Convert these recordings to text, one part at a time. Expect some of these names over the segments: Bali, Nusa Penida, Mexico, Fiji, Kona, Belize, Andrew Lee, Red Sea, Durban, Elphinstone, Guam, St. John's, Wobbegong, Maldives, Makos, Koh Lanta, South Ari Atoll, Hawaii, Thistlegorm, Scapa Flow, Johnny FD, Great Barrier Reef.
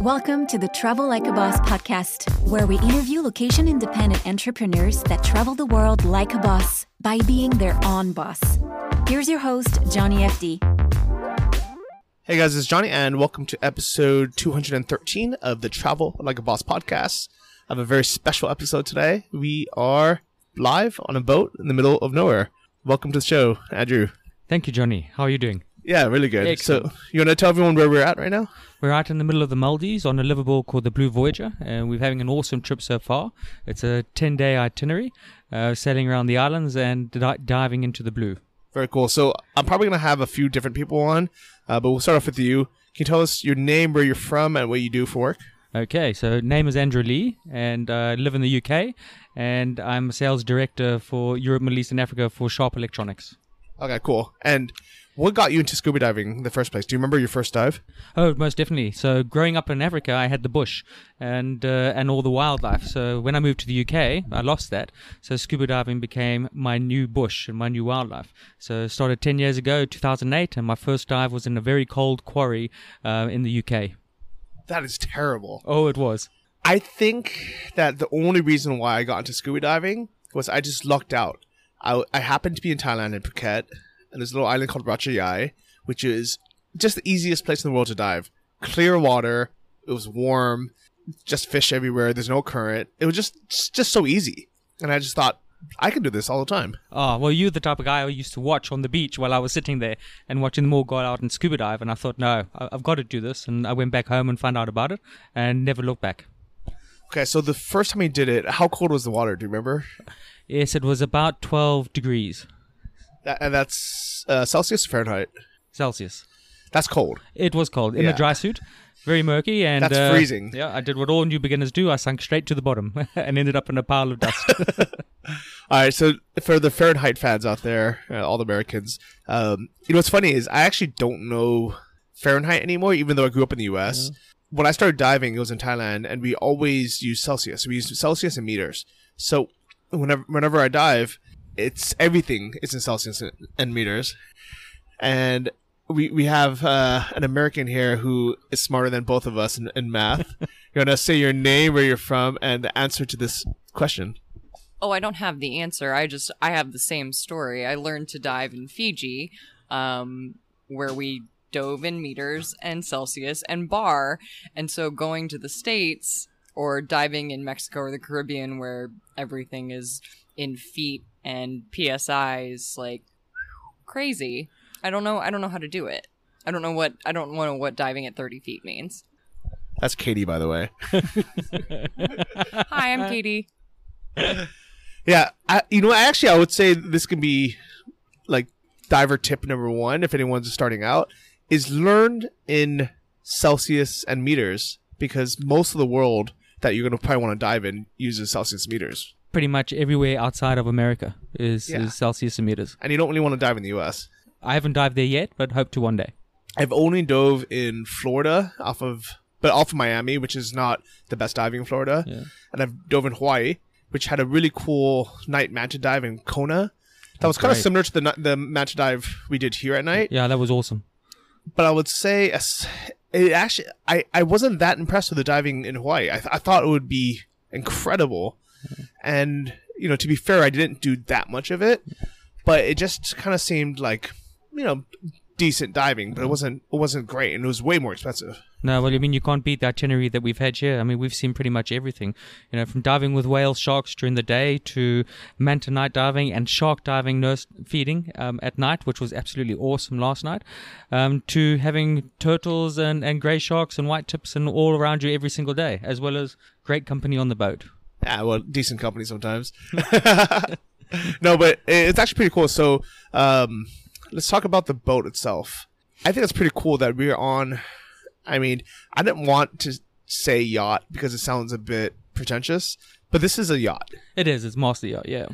Welcome to the Travel Like a Boss podcast, where we interview location-independent entrepreneurs that travel the world like a boss by being their own boss. Here's your host, Johnny FD. Hey guys, it's Johnny, and welcome to episode 213 of the Travel Like a Boss podcast. I have a very special episode today. We are live on a boat in the middle of nowhere. Welcome to the show, Andrew. Thank you, Johnny. How are you doing? Yeah, really good. Excellent. So you want to tell everyone where we're at right now? We're out in the middle of the Maldives on a liveaboard called the Blue Voyager, and we're having an awesome trip so far. It's a 10-day itinerary, sailing around the islands and diving into the blue. Very cool. So I'm probably going to have a few different people on, but we'll start off with you. Can you tell us your name, where you're from, and what you do for work? Okay, so name is Andrew Lee, and I live in the UK, and I'm a sales director for Europe, Middle East, and Africa for Sharp Electronics. Okay, cool. And what got you into scuba diving in the first place? Do you remember your first dive? Oh, most definitely. So growing up in Africa, I had the bush and all the wildlife. So when I moved to the UK, I lost that. So scuba diving became my new bush and my new wildlife. So it started 10 years ago, 2008, and my first dive was in a very cold quarry in the UK. That is terrible. Oh, it was. I think that the only reason why I got into scuba diving was I just lucked out. I happened to be in Thailand in Phuket, and there's a little island called Raja Ampat, which is just the easiest place in the world to dive. Clear water. It was warm. Just fish everywhere. There's no current. It was just so easy. And I just thought, I can do this all the time. Oh, well, you're the type of guy I used to watch on the beach while I was sitting there and watching them all go out and scuba dive. And I thought, no, I've got to do this. And I went back home and found out about it and never looked back. Okay, so the first time you did it, how cold was the water? Do you remember? Yes, it was about 12 degrees. And that's Celsius or Fahrenheit? Celsius. That's cold. It was cold. In a dry suit. Very murky. And that's freezing. Yeah, I did what all new beginners do. I sunk straight to the bottom and ended up in a pile of dust. All right. So for the Fahrenheit fans out there, all the Americans, you know what's funny is I actually don't know Fahrenheit anymore, even though I grew up in the U.S. When I started diving, it was in Thailand, and we always use Celsius. We use Celsius in meters. So whenever I dive, it's everything is in Celsius and meters. And we have an American here who is smarter than both of us in math. You're going to say your name, where you're from, and the answer to this question. Oh, I don't have the answer. I have the same story. I learned to dive in Fiji, where we dove in meters and Celsius and bar. And so going to the States or diving in Mexico or the Caribbean, where everything is in feet and PSIs, like crazy. I don't know how to do it. I don't know what diving at 30 feet means. That's Katie, by the way. Hi, I'm Katie. Yeah, I would say this can be like diver tip number one, if anyone's starting out, is learn in Celsius and meters, because most of the world that you're going to probably want to dive in uses Celsius meters. Pretty much everywhere outside of America is Celsius and meters. And you don't really want to dive in the U.S. I haven't dived there yet, but hope to one day. I've only dove in Florida, off of Miami, which is not the best diving in Florida. Yeah. And I've dove in Hawaii, which had a really cool night manta dive in Kona. That was kind of similar to the manta dive we did here at night. Yeah, that was awesome. But I would say it actually, I wasn't that impressed with the diving in Hawaii. I thought it would be incredible. And, you know, to be fair, I didn't do that much of it, but it just kind of seemed like, you know, decent diving, but it wasn't great, and it was way more expensive. No, well, I mean, you can't beat the itinerary that we've had here. I mean, we've seen pretty much everything, you know, from diving with whale sharks during the day to manta night diving and shark diving nurse feeding at night, which was absolutely awesome last night, to having turtles and gray sharks and white tips and all around you every single day, as well as great company on the boat. Yeah, well, decent company sometimes. No, but it's actually pretty cool. So let's talk about the boat itself. I think it's pretty cool that we're on. I mean, I didn't want to say yacht because it sounds a bit pretentious, but this is a yacht. It is. It's mostly yacht, yeah.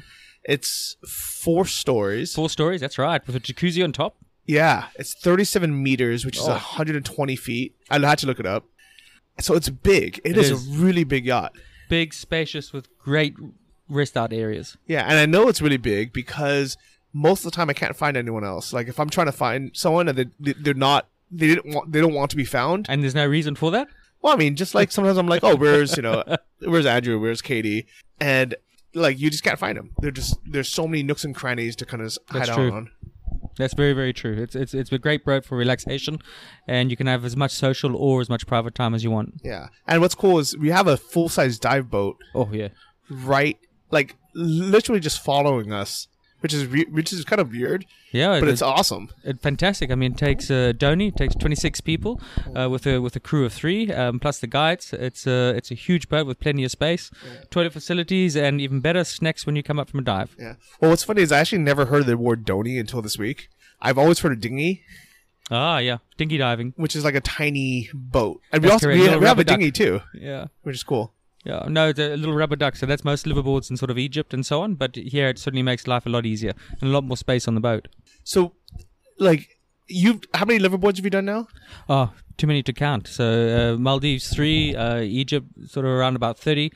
It's 4 stories. 4 stories, that's right, with a jacuzzi on top. Yeah, it's 37 meters, which is 120 feet. I had to look it up. So it's big. It is a really big yacht. Big, spacious, with great rest-out areas. Yeah, and I know it's really big because most of the time I can't find anyone else. Like, if I'm trying to find someone and they don't want to be found. And there's no reason for that? Well, I mean, just like sometimes I'm like, oh, where's, you know, where's Andrew? Where's Katie? And like, you just can't find them. They're just, there's so many nooks and crannies to kind of hide out on. That's very, very true. It's a great break for relaxation, and you can have as much social or as much private time as you want. Yeah. And what's cool is we have a full-size dive boat. Oh, yeah. Right? Like, literally just following us, which is kind of weird. Yeah. But it's awesome. It's fantastic. I mean, it takes Donnie, it takes 26 people with a crew of 3, plus the guides. It's a huge boat with plenty of space, yeah. Toilet facilities, and even better, snacks when you come up from a dive. Yeah. Well, what's funny is I actually never heard the word Donnie until this week. I've always heard of dinghy. Ah, yeah. Dinghy diving. Which is like a tiny boat. And we also we have a dinghy too. Yeah. Which is cool. Yeah, no, the little rubber duck. So that's most liverboards in sort of Egypt and so on. But here it certainly makes life a lot easier and a lot more space on the boat. So, like, how many liverboards have you done now? Oh, too many to count. So Maldives 3, Egypt sort of around about 30.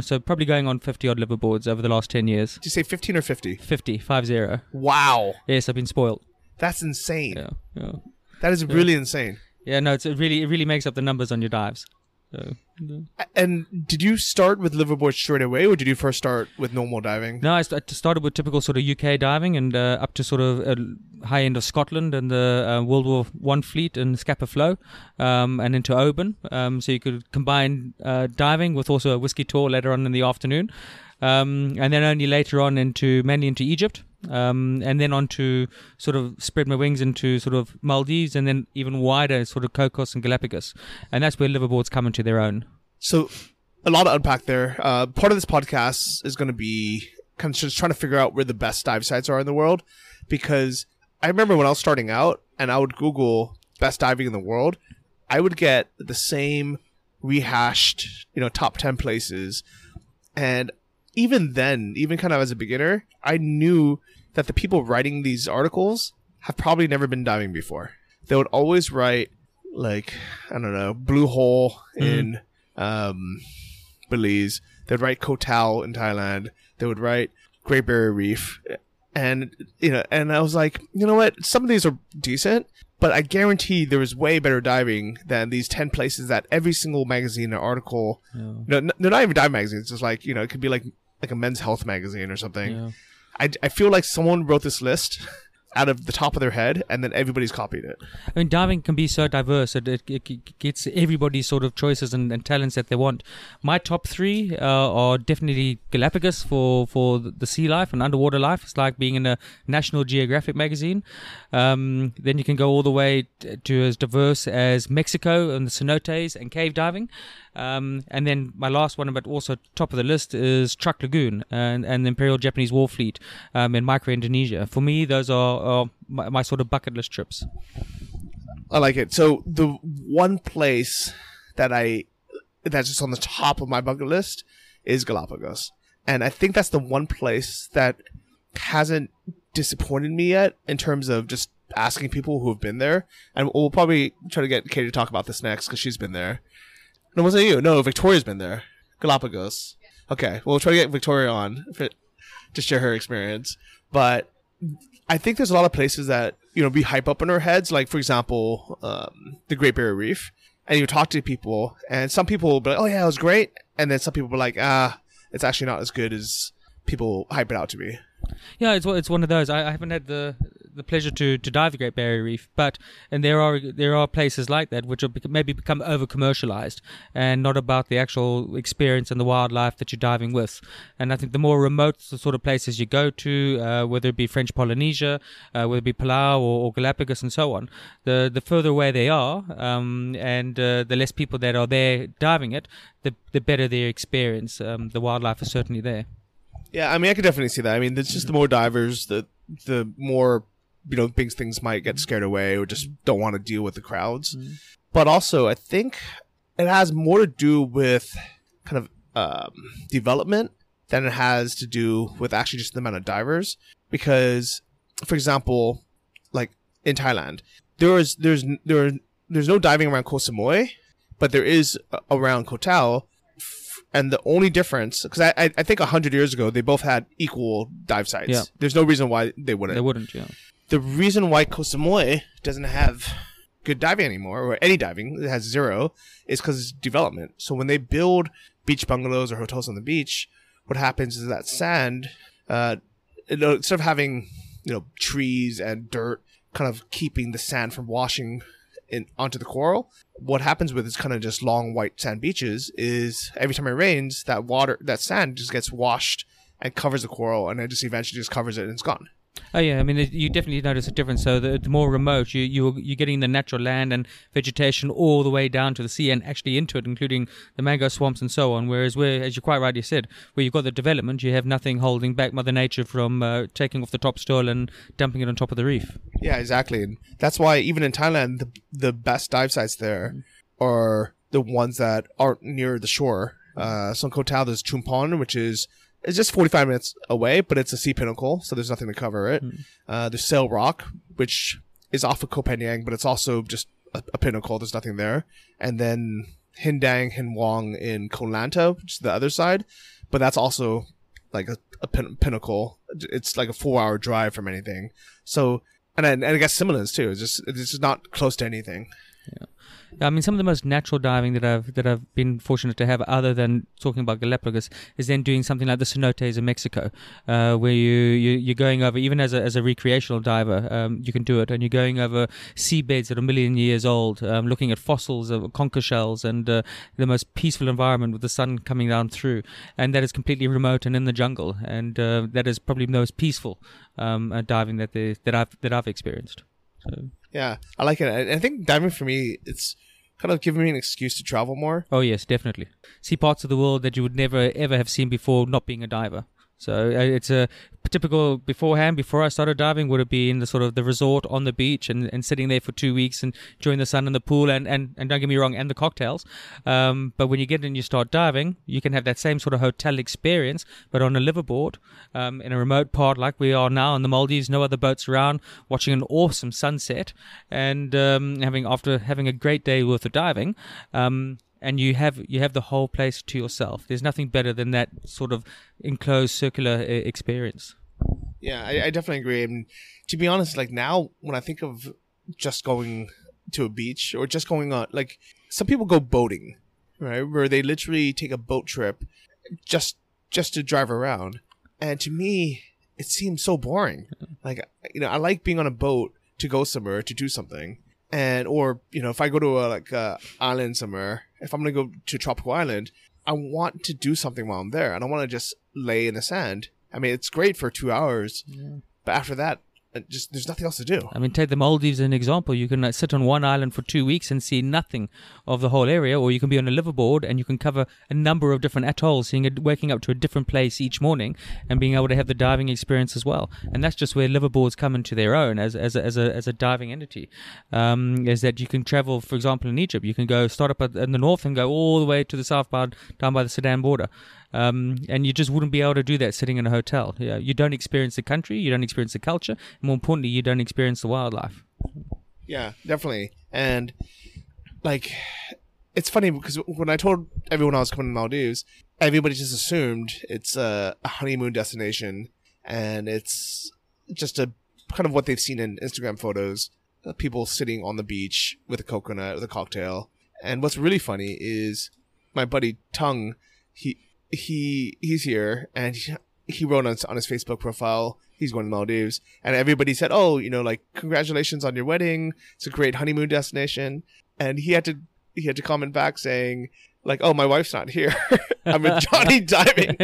So probably going on 50-odd liverboards over the last 10 years. Did you say 15 or 50? 50, 5-0. Wow. Yes, I've been spoiled. That's insane. Yeah, yeah. That is really insane. Yeah, no, it really makes up the numbers on your dives. So, no. And did you start with liverboards straight away, or did you first start with normal diving? No, I started with typical sort of UK diving and up to sort of high end of Scotland and the World War I fleet and Scapa Flow, and into Oban. So you could combine diving with also a whiskey tour later on in the afternoon. And then only later on mainly into Egypt, and then on to sort of spread my wings into sort of Maldives, and then even wider sort of Cocos and Galapagos, and that's where liverboards come into their own. So a lot to unpack there. Part of this podcast is going to be kind of just trying to figure out where the best dive sites are in the world, because I remember when I was starting out and I would Google best diving in the world, I would get the same rehashed, you know, top 10 places. And even then, even kind of as a beginner, I knew that the people writing these articles have probably never been diving before. They would always write, like, I don't know, Blue Hole in Belize. They'd write Koh Tao in Thailand. They would write Great Barrier Reef. And, you know, and I was like, you know what? Some of these are decent, but I guarantee there is way better diving than these 10 places that every single magazine or article. Yeah. No, they're not even dive magazines. It's just like, you know, it could be like a men's health magazine or something. Yeah. I feel like someone wrote this list out of the top of their head, and then everybody's copied it. I mean, diving can be so diverse. It gets everybody's sort of choices and talents that they want. My top 3 are definitely Galapagos for the sea life and underwater life. It's like being in a National Geographic magazine. Then you can go all the way to as diverse as Mexico and the cenotes and cave diving. And then my last one, but also top of the list, is Chuuk Lagoon and the Imperial Japanese War Fleet in Micronesia. For me, those are my sort of bucket list trips. I like it. So the one place that's just on the top of my bucket list is Galapagos. And I think that's the one place that hasn't disappointed me yet in terms of just asking people who have been there. And we'll probably try to get Katie to talk about this next, because she's been there. No, wasn't you? No, Victoria's been there. Galapagos. Okay, we'll try to get Victoria on to share her experience. But I think there's a lot of places that, you know, we hype up in our heads. Like, for example, the Great Barrier Reef. And you talk to people, and some people will be like, oh, yeah, it was great. And then some people will be like, it's actually not as good as people hype it out to be. Yeah, it's one of those. I haven't had the pleasure to dive the Great Barrier Reef, but and there are places like that which have maybe become over commercialized and not about the actual experience and the wildlife that you're diving with. And I think the more remote sort of places you go to, whether it be French Polynesia, whether it be Palau or Galapagos and so on, the further away they are, and the less people that are there diving it, the better their experience. The wildlife is certainly there. Yeah, I mean, I could definitely see that. I mean, it's just the more divers, the more, you know, things might get scared away or just don't want to deal with the crowds. Mm-hmm. But also, I think it has more to do with kind of development than it has to do with actually just the amount of divers. Because, for example, like in Thailand, there's no diving around Koh Samui, but there is around Koh Tao. And the only difference, because I think 100 years ago, they both had equal dive sites. Yeah. There's no reason why they wouldn't. They wouldn't, yeah. The reason why Koh Samui doesn't have good diving anymore, or any diving that has zero, is because it's development. So when they build beach bungalows or hotels on the beach, what happens is that sand, instead of having, you know, trees and dirt kind of keeping the sand from washing in onto the coral, what happens with is kind of just long white sand beaches is every time it rains, that water, that sand just gets washed and covers the coral, and it just eventually just covers it and it's gone. Oh yeah, I mean you definitely notice a difference. So the more remote, you're getting the natural land and vegetation all the way down to the sea and actually into it, including the mango swamps and so on. Whereas where, as you quite rightly said, where you've got the development, you have nothing holding back Mother Nature from taking off the topsoil and dumping it on top of the reef. Yeah, exactly, and that's why even in Thailand, the best dive sites there are the ones that aren't near the shore. So in Koh Tao, there's Chumpon, which is it's just 45 minutes away, but it's a sea pinnacle, so there's nothing to cover it. There's Sail Rock, which is off of Koh Phangan, but it's also just a pinnacle. There's nothing there. And then Hindang, Hinwang in Koh Lanta, which is the other side, but that's also like a pinnacle. It's like a 4-hour drive from anything. So, and I guess Similans too. It's just not close to anything. Yeah. I mean, some of the most natural diving that I've been fortunate to have, other than talking about Galapagos, is then doing something like the Cenotes in Mexico, where you're going over, even as a recreational diver, you can do it, and you're going over seabeds that are a million years old, looking at fossils of conch shells, and the most peaceful environment with the sun coming down through, and that is completely remote and in the jungle, and that is probably the most peaceful diving that I've experienced. So. Yeah, I like it. I think diving for me, it's kind of giving me an excuse to travel more. Oh, yes, definitely. See parts of the world that you would never, ever have seen before not being a diver. So it's a typical beforehand, before I started diving, would have been the sort of the resort on the beach and sitting there for 2 weeks and enjoying the sun and the pool and don't get me wrong, and the cocktails. But when you get in and you start diving, you can have that same sort of hotel experience, but on a liverboard in a remote part like we are now in the Maldives, no other boats around, watching an awesome sunset and having a great day worth of diving. And you have the whole place to yourself. There's nothing better than that sort of enclosed circular experience. Yeah, I definitely agree. And to be honest, like now when I think of just going to a beach or just going on, like some people go boating, right? Where they literally take a boat trip just to drive around. And to me, it seems so boring. Like, you know, I like being on a boat to go somewhere, to do something. And, or, you know, if I go to a island somewhere, if I'm going to go to a tropical island, I want to do something while I'm there. I don't want to just lay in the sand. I mean, it's great for 2 hours, yeah. But after that, there's nothing else to do. I mean, take the Maldives as an example. You can sit on one island for 2 weeks and see nothing of the whole area, or you can be on a liverboard and you can cover a number of different atolls, seeing it, waking up to a different place each morning and being able to have the diving experience as well. And that's just where liverboards come into their own as a diving entity, is that you can travel, for example, in Egypt. You can go start up in the north and go all the way to the south, down by the Sudan border. And you just wouldn't be able to do that sitting in a hotel. Yeah, you don't experience the country, you don't experience the culture, and more importantly, you don't experience the wildlife. Yeah, definitely. And like, it's funny because when I told everyone I was coming to Maldives, everybody just assumed it's a honeymoon destination, and it's just a kind of what they've seen in Instagram photos, people sitting on the beach with a coconut, with a cocktail. And what's really funny is my buddy Tung, he's here, and he wrote on his Facebook profile he's going to Maldives, and everybody said, oh, you know, like, congratulations on your wedding, it's a great honeymoon destination. And he had to comment back saying, like, oh, my wife's not here. I'm with Johnny diving.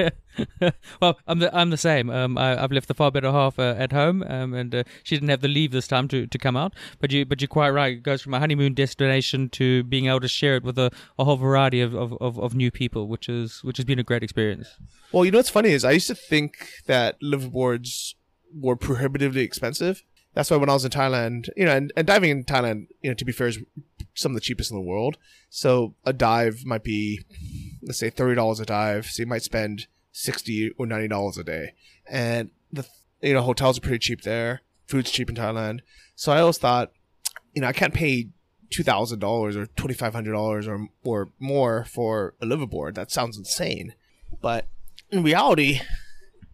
Well, I'm the same. I've left the far better half at home, and she didn't have the leave this time to come out. But you're quite right. It goes from a honeymoon destination to being able to share it with a whole variety of new people, which has been a great experience. Well, you know what's funny is I used to think that liverboards were prohibitively expensive. That's why when I was in Thailand, you know, and diving in Thailand, you know, to be fair, is some of the cheapest in the world. So a dive might be, let's say, $30 a dive. So you might spend $60 or $90 a day. And, you know, hotels are pretty cheap there. Food's cheap in Thailand. So I always thought, you know, I can't pay $2,000 or $2,500 or more for a liverboard. That sounds insane. But in reality,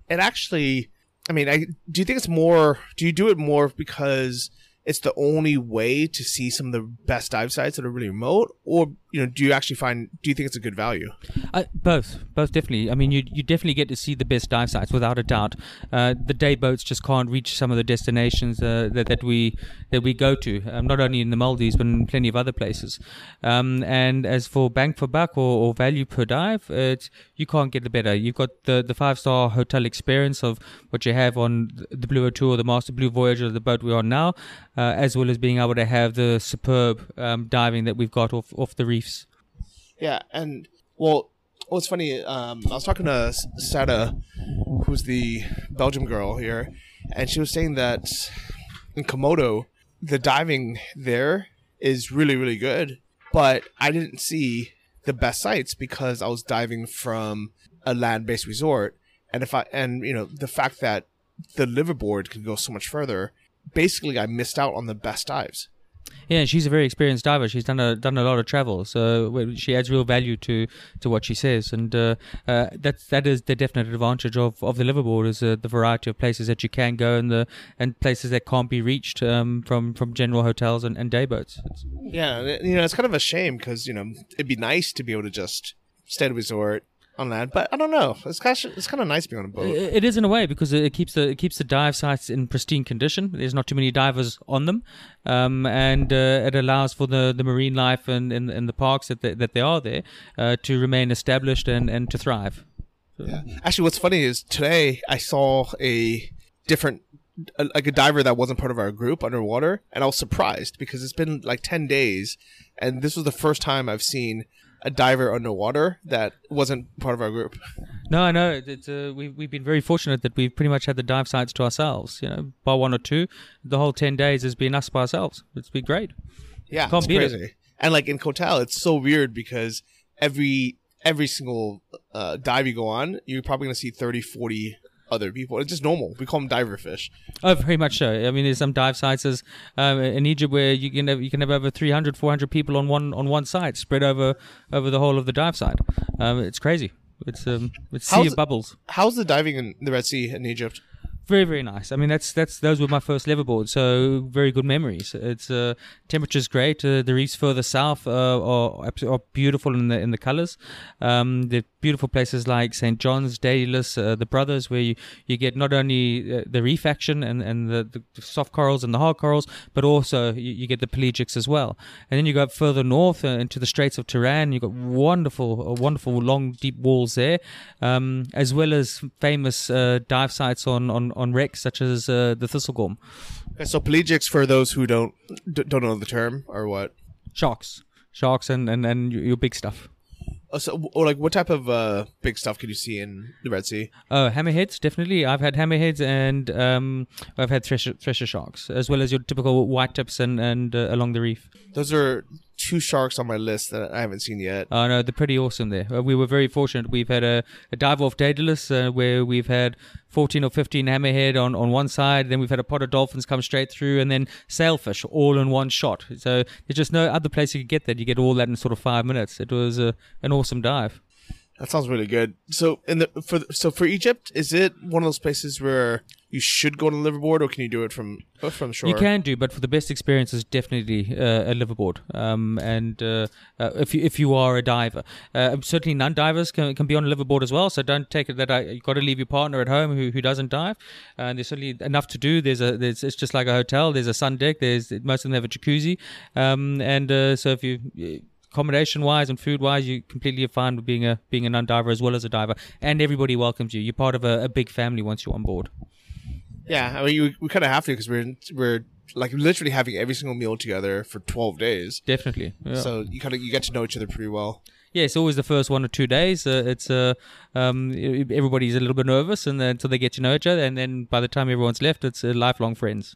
it actually, I mean, do you think it's more, do you do it more because it's the only way to see some of the best dive sites that are really remote? Or, you know, do you think it's a good value? Both definitely. I mean, you definitely get to see the best dive sites without a doubt. The day boats just can't reach some of the destinations that we go to, not only in the Maldives but in plenty of other places. And as for bang for buck or value per dive, you can't get the better. You've got the 5-star hotel experience of what you have on the Blue O2 or the Master Blue Voyager, the boat we're on now, as well as being able to have the superb diving that we've got off the reefs. Yeah, and well, what's funny, I was talking to Sada, who's the Belgium girl here, and she was saying that in Komodo, the diving there is really, really good, but I didn't see the best sites because I was diving from a land-based resort, and you know, the fact that the liverboard could go so much further, basically I missed out on the best dives. Yeah, she's a very experienced diver. She's done a lot of travel, so she adds real value to what she says, and that is the definite advantage of the liverboard is the variety of places that you can go and places that can't be reached from general hotels and day boats. Yeah, you know, it's kind of a shame because, you know, it'd be nice to be able to just stay at a resort on land, but I don't know. It's kind of nice being on a boat. It is in a way because it keeps the dive sites in pristine condition. There's not too many divers on them, and it allows for the marine life and the parks that they are there to remain established and to thrive. So. Yeah. Actually, what's funny is today I saw a diver that wasn't part of our group underwater, and I was surprised because it's been like 10 days, and this was the first time I've seen a diver underwater that wasn't part of our group. No, I know. We've been very fortunate that we've pretty much had the dive sites to ourselves, you know, by one or two. The whole 10 days has been us by ourselves. It's been great. Yeah, it's crazy. And like in Koh Tao, it's so weird because every single dive you go on, you're probably going to see 30, 40 other people. It's just normal. We call them diver fish. Oh, very much so. I mean, there's some dive sites in Egypt where you can have over 300, 400 people on one site spread over the whole of the dive site. It's crazy. It's sea of bubbles. How's the diving in the Red Sea in Egypt? Very, very nice. I mean, those were my first liverboard, so very good memories. It's temperature's great. The reefs further south are beautiful in the colors. The beautiful places like St. John's, Daedalus, the Brothers, where you get not only the reef action and the soft corals and the hard corals, but also you get the pelagics as well. And then you go up further north into the Straits of Tehran. You've got wonderful long, deep walls there, as well as famous dive sites on wrecks such as the Thistlegorm. Okay, so pelagics, for those who don't know the term, are what? Sharks and your big stuff. Oh, so, like, what type of big stuff can you see in the Red Sea? Hammerheads, definitely. I've had hammerheads, and I've had thresher sharks, as well as your typical white tips and along the reef. Those are two sharks on my list that I haven't seen yet. Oh, no, they're pretty awesome there. We were very fortunate. We've had a dive off Daedalus where we've had 14 or 15 hammerhead on one side. Then we've had a pod of dolphins come straight through, and then sailfish all in one shot. So there's just no other place you could get that. You get all that in sort of 5 minutes. It was an awesome dive. That sounds really good. So for Egypt, is it one of those places where you should go on a liverboard, or can you do it from shore? You can do, but for the best experience is definitely a liverboard. If you are a diver, certainly non-divers can be on a liverboard as well. So don't take it that you've got to leave your partner at home who doesn't dive. And there's certainly enough to do. It's just like a hotel. There's a sun deck. Most of them have a jacuzzi. So if you, accommodation-wise and food-wise, you're completely fine with being a non-diver as well as a diver, and everybody welcomes you. You're part of a big family once you're on board. Yeah, I mean, we kind of have to because we're like literally having every single meal together for 12 days. Definitely. Yeah. So you get to know each other pretty well. Yeah, it's always the first 1 or 2 days. Everybody's a little bit nervous, and then until they get to know each other, and then by the time everyone's left, it's lifelong friends.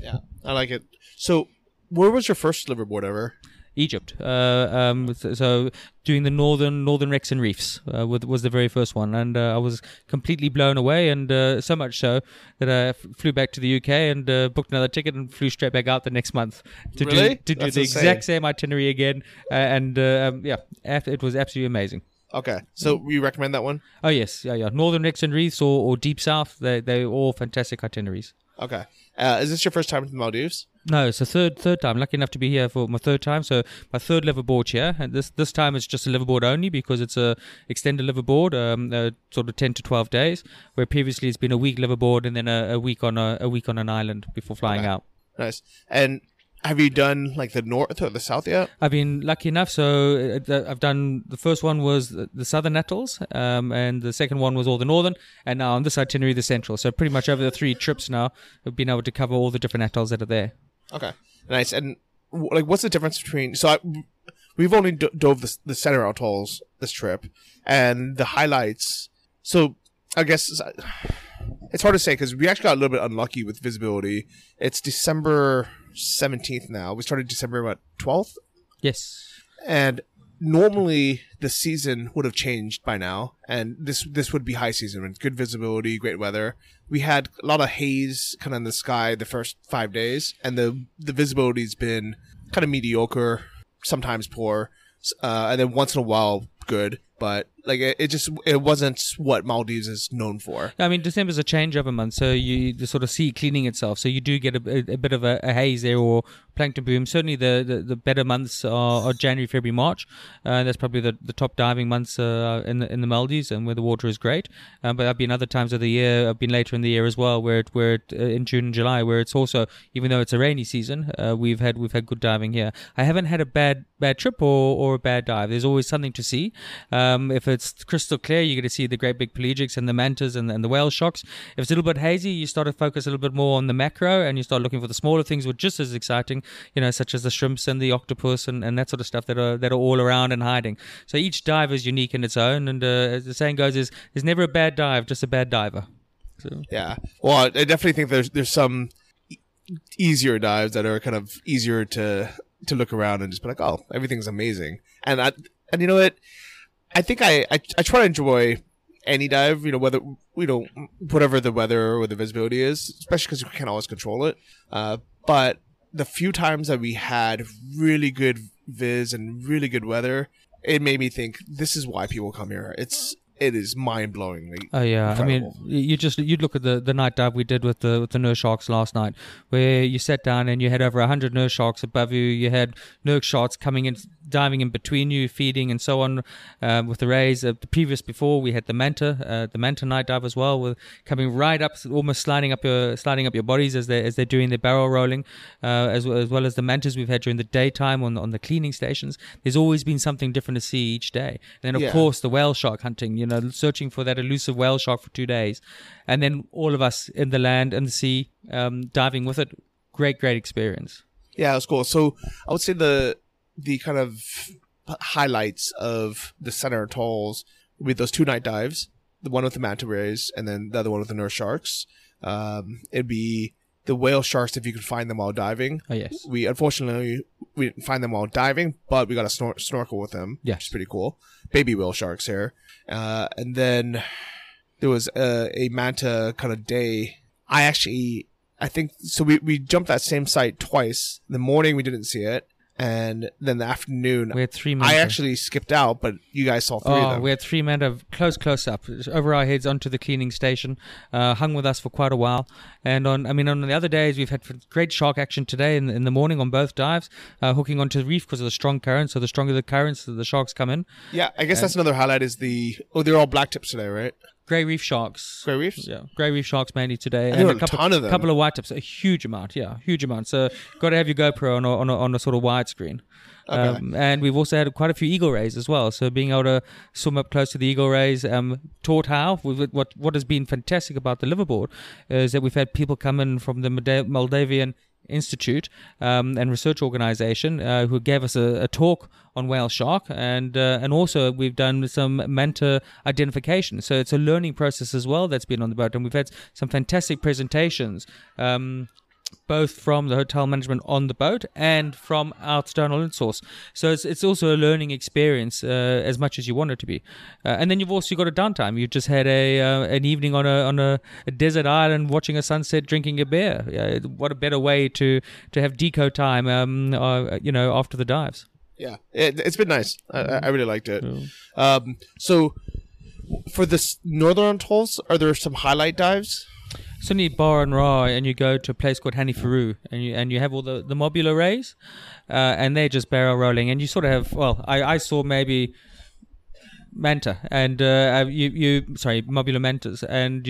Yeah, I like it. So, where was your first liverboard ever? Egypt. So doing the northern wrecks and reefs was the very first one, and I was completely blown away, and so much so that I flew back to the UK and booked another ticket and flew straight back out the next month to do the exact same itinerary again, it was absolutely amazing. Okay, so you recommend that one? Oh yes, yeah. Northern wrecks and reefs or deep south, they're all fantastic itineraries. Okay. Is this your first time to the Maldives? No, it's the third time. Lucky enough to be here for my third time, so my third liverboard here. And this time it's just a liverboard only because it's a extended liverboard, sort of 10 to 12 days. Where previously it's been a week liverboard and then a week on an island before flying out. Nice. And have you done like the north or the south yet? I've been lucky enough. So I've done the first one was the southern atolls, and the second one was all the northern, and now on this itinerary the central. So pretty much over the three trips now, I've been able to cover all the different atolls that are there. Okay, nice. And like, what's the difference between? So we've only dove the center atolls this trip, and the highlights. So I guess it's hard to say because we actually got a little bit unlucky with visibility. It's December 17th now. We started December about 12th. Yes. And normally the season would have changed by now, and this would be high season with good visibility, great weather. We had a lot of haze kind of in the sky the first 5 days, and the visibility's been kind of mediocre, sometimes poor, and then once in a while good. But like it wasn't what Maldives is known for. I mean, December's a changeover month, so the sort of sea cleaning itself, so you do get a bit of a haze there or plankton boom. Certainly the better months are January, February, March. That's probably the top diving months in the Maldives, and where the water is great. But I've been other times of the year, I've been later in the year as well, where it in June and July, where it's also, even though it's a rainy season, we've had good diving here. I haven't had a bad trip or a bad dive. There's always something to see. If it's crystal clear, you're going to see the great big pelagics and the mantas and the whale sharks. If it's a little bit hazy, you start to focus a little bit more on the macro, and you start looking for the smaller things, which are just as exciting, such as the shrimps and the octopus and that sort of stuff that are all around and hiding. So each dive is unique in its own, and as the saying goes, is there's never a bad dive, just a bad diver. So. Yeah. Well, I definitely think there's some easier dives that are kind of easier to look around and just be like, oh, everything's amazing. And you know what? I think I try to enjoy any dive, whether whatever the weather or the visibility is, especially because you can't always control it. But the few times that we had really good viz and really good weather, it made me think this is why people come here. It is mind-blowing. Oh, yeah. Incredible. I mean, you'd look at the night dive we did with the nurse sharks last night, where you sat down and you had over 100 nurse sharks above you. You had nurse sharks coming in, diving in between you, feeding and so on with the rays. Before we had the manta night dive as well, with coming right up, almost sliding up your bodies as they're doing their barrel rolling, as well as the mantas we've had during the daytime on the cleaning stations. There's always been something different to see each day. And then of course the whale shark hunting, searching for that elusive whale shark for 2 days, and then all of us in the land and the sea diving with it. Great experience. Yeah, it was cool. So I would say the kind of highlights of the center atolls with those two night dives, the one with the manta rays and then the other one with the nurse sharks. It'd be the whale sharks if you could find them while diving. Oh, yes. Unfortunately, we didn't find them while diving, but we got a snorkel with them, yes, which is pretty cool. Baby whale sharks here. And then there was a manta kind of day. We jumped that same site twice. In the morning, we didn't see it. And then the afternoon, we had three manta. I actually skipped out, but you guys saw three of them. We had three manta close up, over our heads onto the cleaning station, hung with us for quite a while. And on the other days, we've had great shark action today in the morning on both dives, hooking onto the reef because of the strong current. So the stronger the currents, the sharks come in. Yeah, I guess that's another highlight is they're all black tips today, right? Grey reef sharks. Grey reefs? Yeah. Grey reef sharks mainly today. And there were a ton of them. A couple of white tips. A huge amount, yeah. Huge amount. So got to have your GoPro on a sort of wide screen. Okay. And we've also had quite a few eagle rays as well. So being able to swim up close to the eagle rays taught how. What has been fantastic about the liverboard is that we've had people come in from the Maldavian Institute and research organization who gave us a talk on whale shark, and also we've done some manta identification, so it's a learning process as well that's been on the boat. And we've had some fantastic presentations, both from the hotel management on the boat and from our external in-source. So it's also a learning experience as much as you want it to be. And then you've also got a downtime. You just had an evening on a desert island watching a sunset, drinking a beer. Yeah, what a better way to have deco time, after the dives. Yeah, it's been nice. I really liked it. Yeah. So for the northern atolls, are there some highlight dives? Sydney Bar and Ra, and you go to a place called Hanifaru, and you have all the Mobula rays, and they're just barrel rolling, and you sort of have, well, I saw maybe manta, and Mobula mantas, and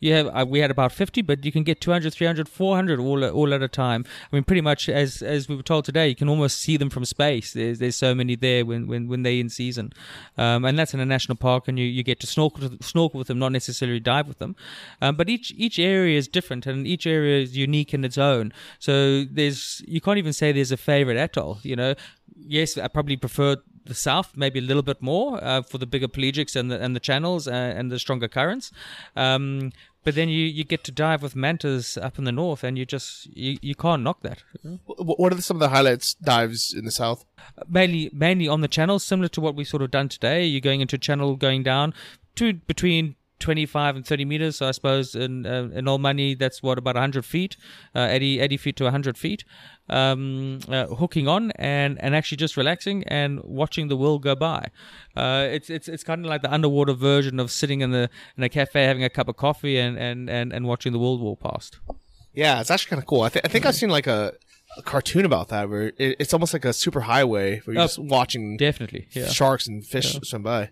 we had about 50, but you can get 200, 300, 400 all at a time. I mean, pretty much as we were told today, you can almost see them from space. There's so many there when they're in season, and that's in a national park, and you get to snorkel with them, not necessarily dive with them. But each area is different, and each area is unique in its own. So you can't even say there's a favorite atoll. You know, yes, I probably prefer the south, maybe a little bit more for the bigger pelagics and the channels and the stronger currents, but then you get to dive with mantas up in the north, and you can't knock that. What are some of the highlights dives in the south? Mainly on the channels, similar to what we sort of done today. You're going into a channel, going down to between 25 and 30 meters. So I suppose in old money, that's what, about 100 feet, 80 feet to 100 feet, hooking on and actually just relaxing and watching the world go by. It's kind of like the underwater version of sitting in a cafe, having a cup of coffee and watching the world walk past. Yeah, it's actually kind of cool. I think I've seen like a cartoon about that where it's almost like a super highway where you're just watching definitely sharks and fish swim by.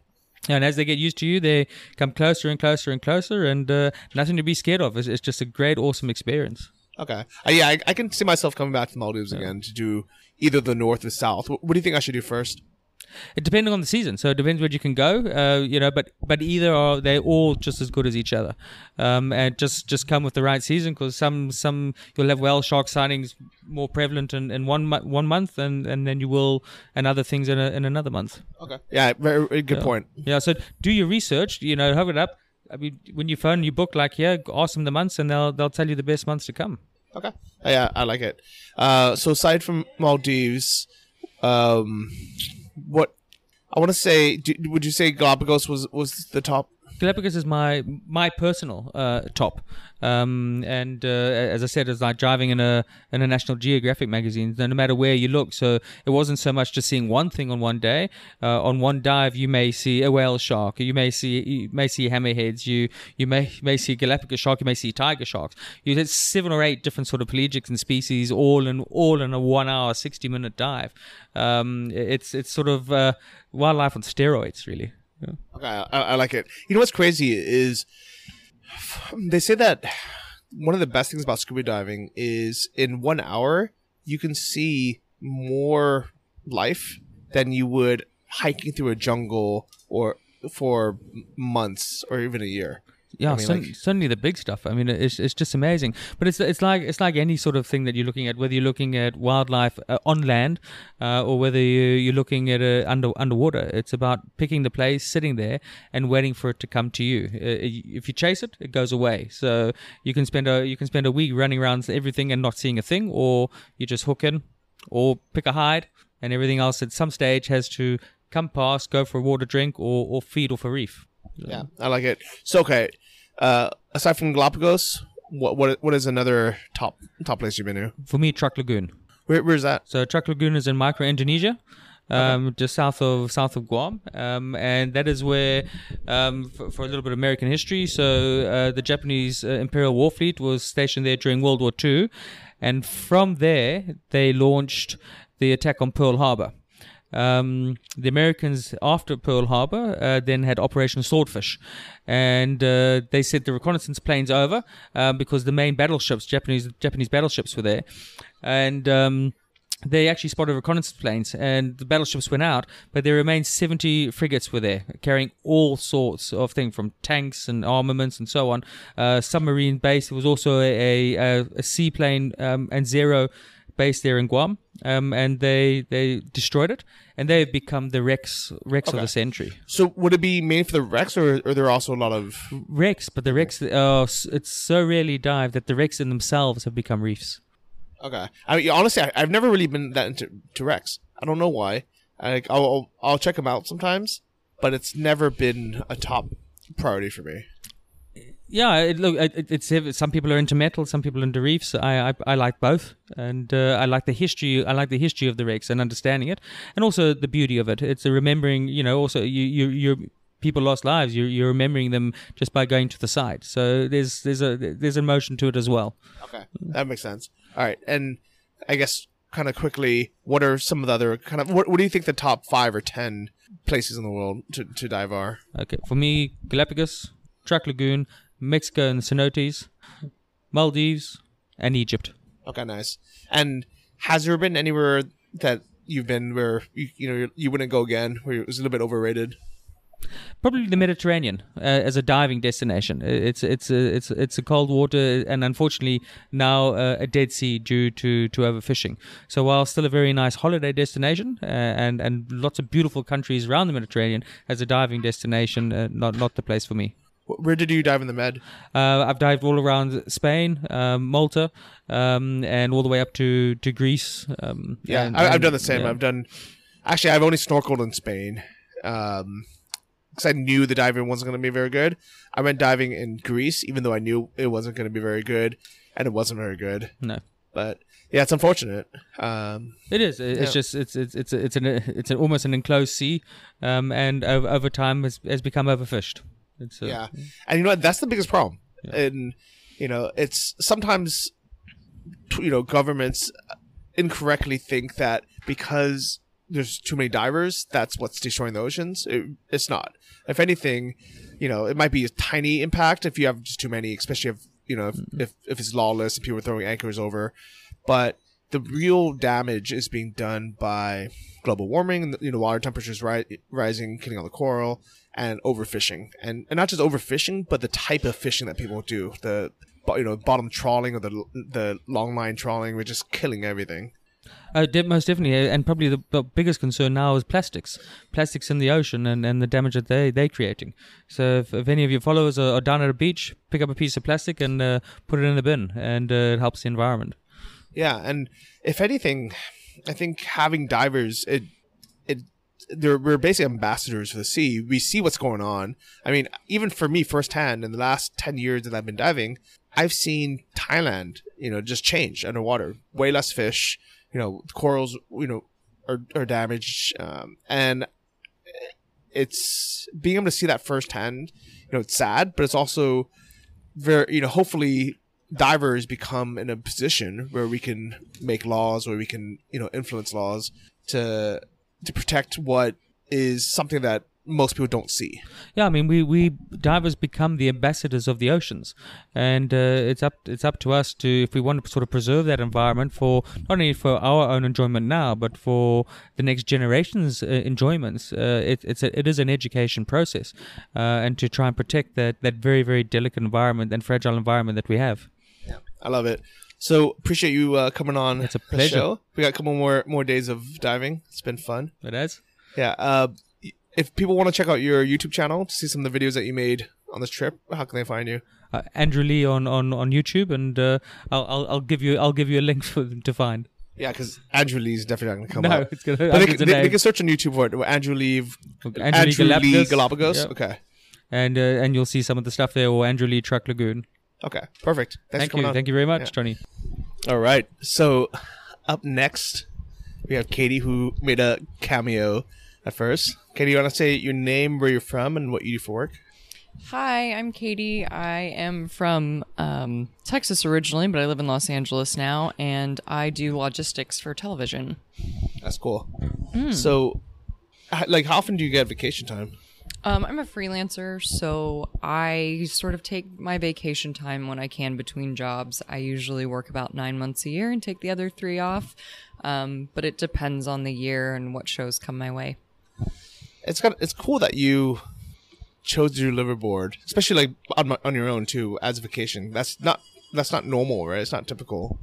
And as they get used to you, they come closer and closer and closer, and nothing to be scared of. It's just a great, awesome experience. Okay. I can see myself coming back to the Maldives again to do either the north or south. What do you think I should do first? It depends on the season, so it depends where you can go, but either are they all just as good as each other, and just come with the right season, because some you'll have whale shark sightings more prevalent in one month, and then you will and other things in another month. Okay, yeah, very good point. Yeah, so do your research, hook it up. I mean, when you phone, you book, ask them the months, and they'll tell you the best months to come. Okay, yeah, I like it. So aside from Maldives, what I want to say, would you say Galapagos was the top? Galapagos is my personal top, and as I said, it's like driving in a National Geographic magazine. No matter where you look, so it wasn't so much just seeing one thing on one day. On one dive, you may see a whale shark, you may see hammerheads, you may see Galapagos shark, you may see tiger sharks. You get 7 or 8 different sort of pelagics and species all in a 1 hour, 60-minute dive. It's sort of wildlife on steroids, really. Yeah. Okay, I like it. You know what's crazy is they say that one of the best things about scuba diving is in 1 hour you can see more life than you would hiking through a jungle or for months or even a year. Yeah, I mean, certainly the big stuff. I mean, it's just amazing. But it's like any sort of thing that you're looking at, whether you're looking at wildlife on land or whether you're looking at underwater. It's about picking the place, sitting there, and waiting for it to come to you. If you chase it, it goes away. So you can spend a week running around everything and not seeing a thing, or you just hook in, or pick a hide, and everything else at some stage has to come past, go for a water drink, or feed off a reef. Yeah, I like it. So okay. Aside from Galapagos, what is another top place you've been to? For me, Chuuk Lagoon. Where's that? So Chuuk Lagoon is in Micronesia, just south of Guam, and that is where, for a little bit of American history, so the Japanese Imperial War Fleet was stationed there during World War II, and from there they launched the attack on Pearl Harbor. The Americans after Pearl Harbor then had Operation Swordfish, and they sent the reconnaissance planes over because the main battleships, Japanese battleships, were there, and they actually spotted reconnaissance planes, and the battleships went out, but there remained 70 frigates were there, carrying all sorts of things, from tanks and armaments and so on. Submarine base. There was also a seaplane and Zero base there in Guam, and they destroyed it, and they have become the wrecks of the century. So would it be mainly for the wrecks, or are there also a lot of wrecks? But the wrecks, it's so rarely dived that the wrecks in themselves have become reefs. Okay, I mean, honestly, I've never really been that into wrecks. I don't know why. I'll check them out sometimes, but it's never been a top priority for me. Yeah, it's some people are into metal, some people are into reefs. I like both, and I like the history. I like the history of the wrecks and understanding it, and also the beauty of it. It's a remembering. Also you're people lost lives, you're remembering them just by going to the site. So there's emotion to it as well. Okay, that makes sense. All right, and I guess kind of quickly, what are some of the other kind of what do you think the top 5 or 10 places in the world to dive are? Okay, for me, Galapagos, Chuuk Lagoon, Mexico and Cenotes, Maldives, and Egypt. Okay, nice. And has there been anywhere that you've been where you wouldn't go again, where it was a little bit overrated? Probably the Mediterranean as a diving destination. It's a cold water, and unfortunately now a Dead Sea due to overfishing. So while still a very nice holiday destination and lots of beautiful countries around the Mediterranean, as a diving destination, not the place for me. Where did you dive in the Med? I've dived all around Spain, Malta, and all the way up to Greece. Yeah, I've done the same. Yeah. I've only snorkeled in Spain. Because I knew the diving wasn't going to be very good. I went diving in Greece, even though I knew it wasn't going to be very good, and it wasn't very good. No, but yeah, it's unfortunate. It is. It's just it's almost an enclosed sea, and over time has become overfished. And you know what? That's the biggest problem. Yeah. And it's sometimes governments incorrectly think that because there's too many divers, that's what's destroying the oceans. It's not. If anything, it might be a tiny impact if you have just too many, especially if it's lawless and people are throwing anchors over. But the real damage is being done by global warming, water temperatures rising, killing all the coral, and overfishing. And not just overfishing, but the type of fishing that people do. The bottom trawling or the long line trawling, we're just killing everything. Most definitely, and probably the biggest concern now is plastics in the ocean and the damage that they're creating. So if any of your followers are down at a beach, pick up a piece of plastic and put it in the bin, and it helps the environment. Yeah, and if anything, I think having divers, we're basically ambassadors for the sea. We see what's going on. I mean, even for me firsthand, in the last 10 years that I've been diving, I've seen Thailand, just change underwater. Way less fish. Corals, are damaged, and it's being able to see that firsthand. It's sad, but it's also very. Hopefully, divers become in a position where we can make laws, where we can influence laws to protect what is something that most people don't see. Yeah, I mean, we divers become the ambassadors of the oceans, and it's up to us to, if we want to sort of preserve that environment for not only for our own enjoyment now, but for the next generation's enjoyments. It is an education process, and to try and protect that very, very delicate environment and fragile environment that we have. Yeah, I love it. So appreciate you coming on. It's a pleasure. The show. We got a couple more days of diving. It's been fun. It has. Yeah. If people want to check out your YouTube channel to see some of the videos that you made on this trip, how can they find you? Andrew Lee on YouTube, and I'll give you a link for them to find. Yeah, because Andrew Lee's definitely not going to come up. No, it's going to. They can search on YouTube for it. Andrew Lee Galapagos. Yep. Okay. And you'll see some of the stuff there, or Andrew Lee Chuuk Lagoon. Okay, perfect. Thanks for coming on. Thank you very much, Johnny. All right. So up next, we have Katie, who made a cameo. At first, Katie, you want to say your name, where you're from, and what you do for work? Hi, I'm Katie. I am from Texas originally, but I live in Los Angeles now, and I do logistics for television. That's cool. Mm. So, how often do you get vacation time? I'm a freelancer, so I sort of take my vacation time when I can between jobs. I usually work about 9 months a year and take the other 3 off, but it depends on the year and what shows come my way. It's cool that you chose to do liverboard, especially on your own too, as a vacation. That's not normal, right? It's not typical.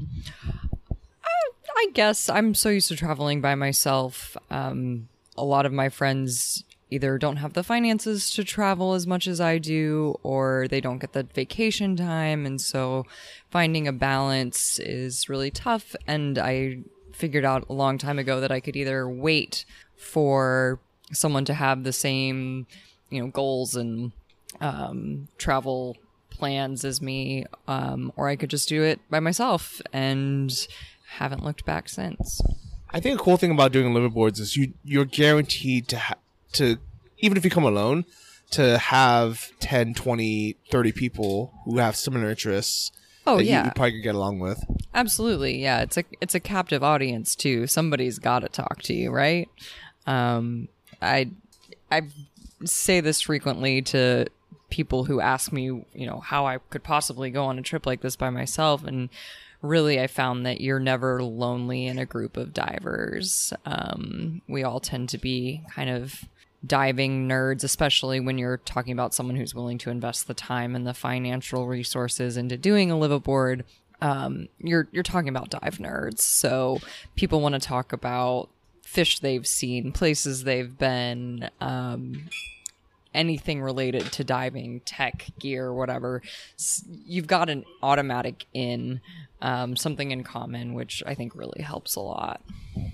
I guess I'm so used to traveling by myself. A lot of my friends either don't have the finances to travel as much as I do, or they don't get the vacation time, and so finding a balance is really tough. And I figured out a long time ago that I could either wait for someone to have the same, goals and travel plans as me, or I could just do it by myself, and haven't looked back since. I think a cool thing about doing liverboards is you're guaranteed to even if you come alone, to have 10, 20, 30 people who have similar interests. Oh, that yeah. You probably could get along with. Absolutely. Yeah. It's a captive audience too. Somebody's got to talk to you, right? I say this frequently to people who ask me, you know, how I could possibly go on a trip like this by myself. And really, I found that you're never lonely in a group of divers. We all tend to be kind of diving nerds, especially when you're talking about someone who's willing to invest the time and the financial resources into doing a live aboard. You're talking about dive nerds. So people want to talk about fish they've seen, places they've been, anything related to diving, tech, gear, whatever. You've got an automatic in, something in common, which I think really helps a lot.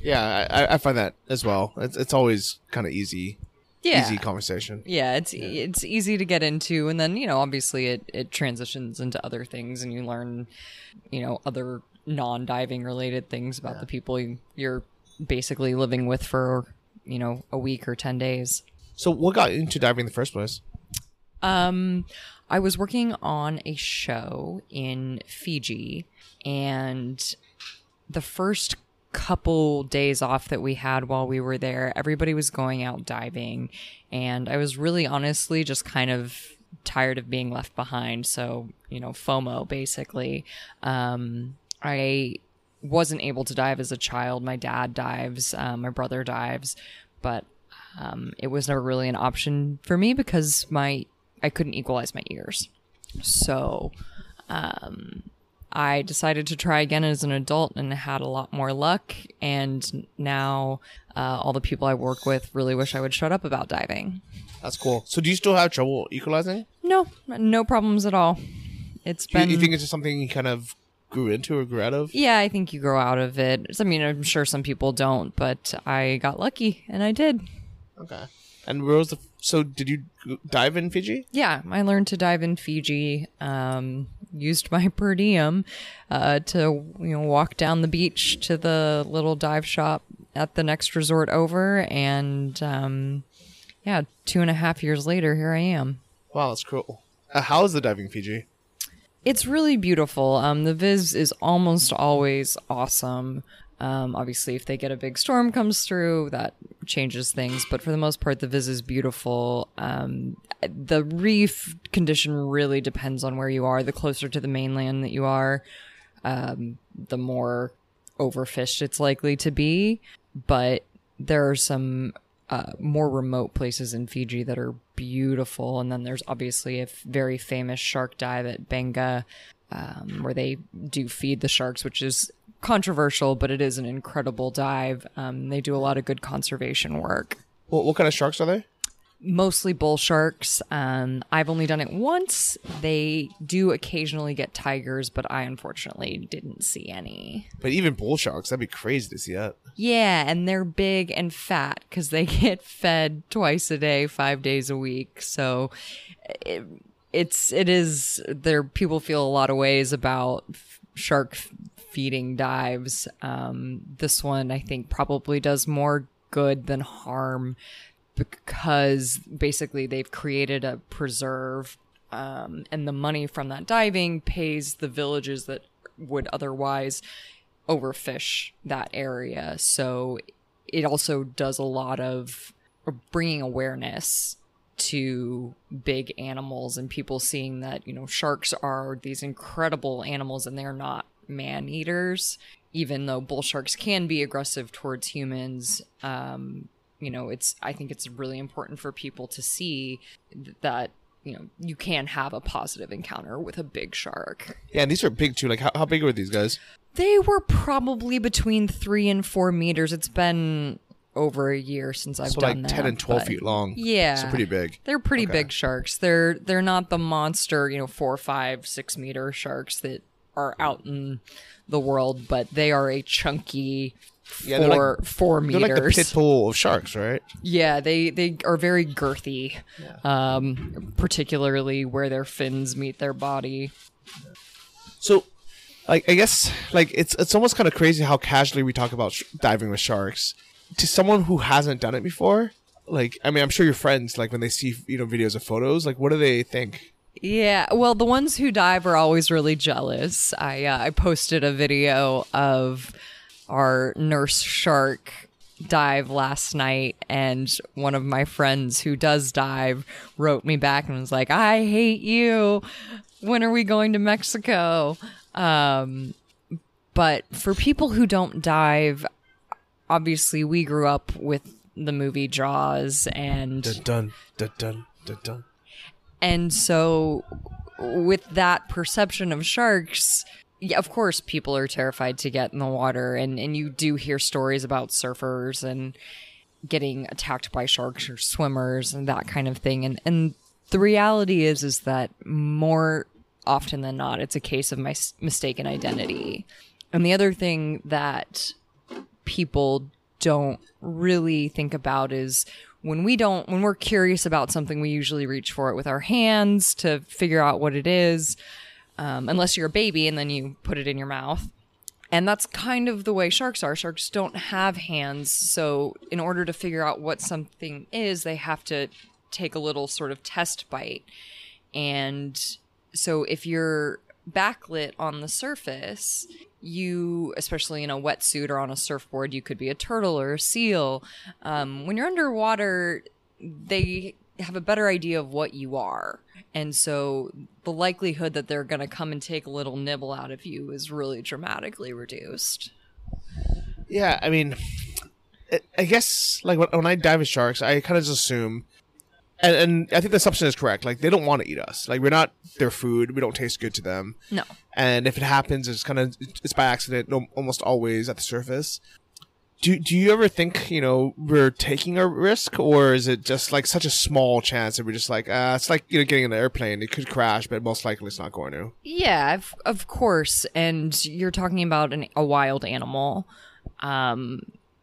Yeah, I find that as well. It's always kind of easy. Yeah. Easy conversation. Yeah, it's easy to get into, and then, you know, obviously it transitions into other things, and you learn, you know, other non-diving related things about the people you're basically living with for, you know, a week or 10 days. So what got you into diving in the first place? I was working on a show in Fiji, and the first couple days off that we had while we were there, everybody was going out diving, and I was really honestly just kind of tired of being left behind. So, you know, FOMO basically. I wasn't able to dive as a child. My dad dives, my brother dives, but it was never really an option for me because I couldn't equalize my ears. So, I decided to try again as an adult and had a lot more luck. And now all the people I work with really wish I would shut up about diving. That's cool. So do you still have trouble equalizing? No, no problems at all. It's been... You think it's just something you kind of grew into or grew out of? Yeah, I think you grow out of it. I mean, I'm sure some people don't, but I got lucky and I did. Okay. And where was so did you dive in Fiji? Yeah, I learned to dive in Fiji. Used my per diem to, you know, walk down the beach to the little dive shop at the next resort over, and 2.5 years later, here I am. Wow, that's cool. How is the diving in Fiji? It's really beautiful. The viz is almost always awesome. Obviously, if they get a big storm comes through, that changes things. But for the most part, the viz is beautiful. The reef condition really depends on where you are. The closer to the mainland that you are, the more overfished it's likely to be. But there are some more remote places in Fiji that are beautiful. And then there's obviously a very famous shark dive at Benga, where they do feed the sharks, which is controversial, but it is an incredible dive. They do a lot of good conservation work. What kind of sharks are they? Mostly bull sharks. I've only done it once. They do occasionally get tigers, but I unfortunately didn't see any. But even bull sharks, that'd be crazy to see that. Yeah, and they're big and fat because they get fed twice a day, 5 days a week. So it is there. People feel a lot of ways about shark feeding dives. This one, I think, probably does more good than harm because basically they've created a preserve, and the money from that diving pays the villages that would otherwise overfish that area. So it also does a lot of bringing awareness to big animals and people seeing that, you know, sharks are these incredible animals and they're not man-eaters, even though bull sharks can be aggressive towards humans. You know, I think it's really important for people to see that, you know, you can have a positive encounter with a big shark. Yeah, and these are big too. Like, how big were these guys? They were probably between 3 and 4 meters. It's been over a year since I've done that. So like 10 and 12 feet long. Yeah. So pretty big. They're pretty big sharks. They're not the monster, you know, 4, 5, 6 meter sharks that are out in the world, but they are a chunky 4 meters. They're like the pit bull of sharks, right? Yeah, they are very girthy, particularly where their fins meet their body. So, like, I guess, like, it's almost kind of crazy how casually we talk about diving with sharks. To someone who hasn't done it before, like, I mean, I'm sure your friends, like, when they see, you know, videos of photos, like, what do they think? Yeah, well, the ones who dive are always really jealous. I posted a video of our nurse shark dive last night, and one of my friends who does dive wrote me back and was like, I hate you. When are we going to Mexico? But for people who don't dive, obviously we grew up with the movie Jaws and... Dun, dun, dun, dun, dun. And so with that perception of sharks, yeah, of course people are terrified to get in the water, and you do hear stories about surfers and getting attacked by sharks or swimmers and that kind of thing. And the reality is that more often than not, it's a case of my mistaken identity. And the other thing that people don't really think about is when we're curious about something, we usually reach for it with our hands to figure out what it is, unless you're a baby and then you put it in your mouth. And that's kind of the way sharks are. Sharks don't have hands. So in order to figure out what something is, they have to take a little sort of test bite. And so if you're backlit on the surface, you, especially in a wetsuit or on a surfboard, you could be a turtle or a seal. When you're underwater, they have a better idea of what you are. And so the likelihood that they're going to come and take a little nibble out of you is really dramatically reduced. Yeah, I mean, I guess, like, when I dive with sharks, I kind of just assume... And I think the assumption is correct. Like, they don't want to eat us. Like, we're not their food. We don't taste good to them. No. And if it happens, it's by accident, almost always at the surface. Do you ever think, you know, we're taking a risk, or is it just like such a small chance that we're just like, it's like, you know, getting in an airplane. It could crash, but most likely it's not going to. Yeah, of course. And you're talking about a wild animal.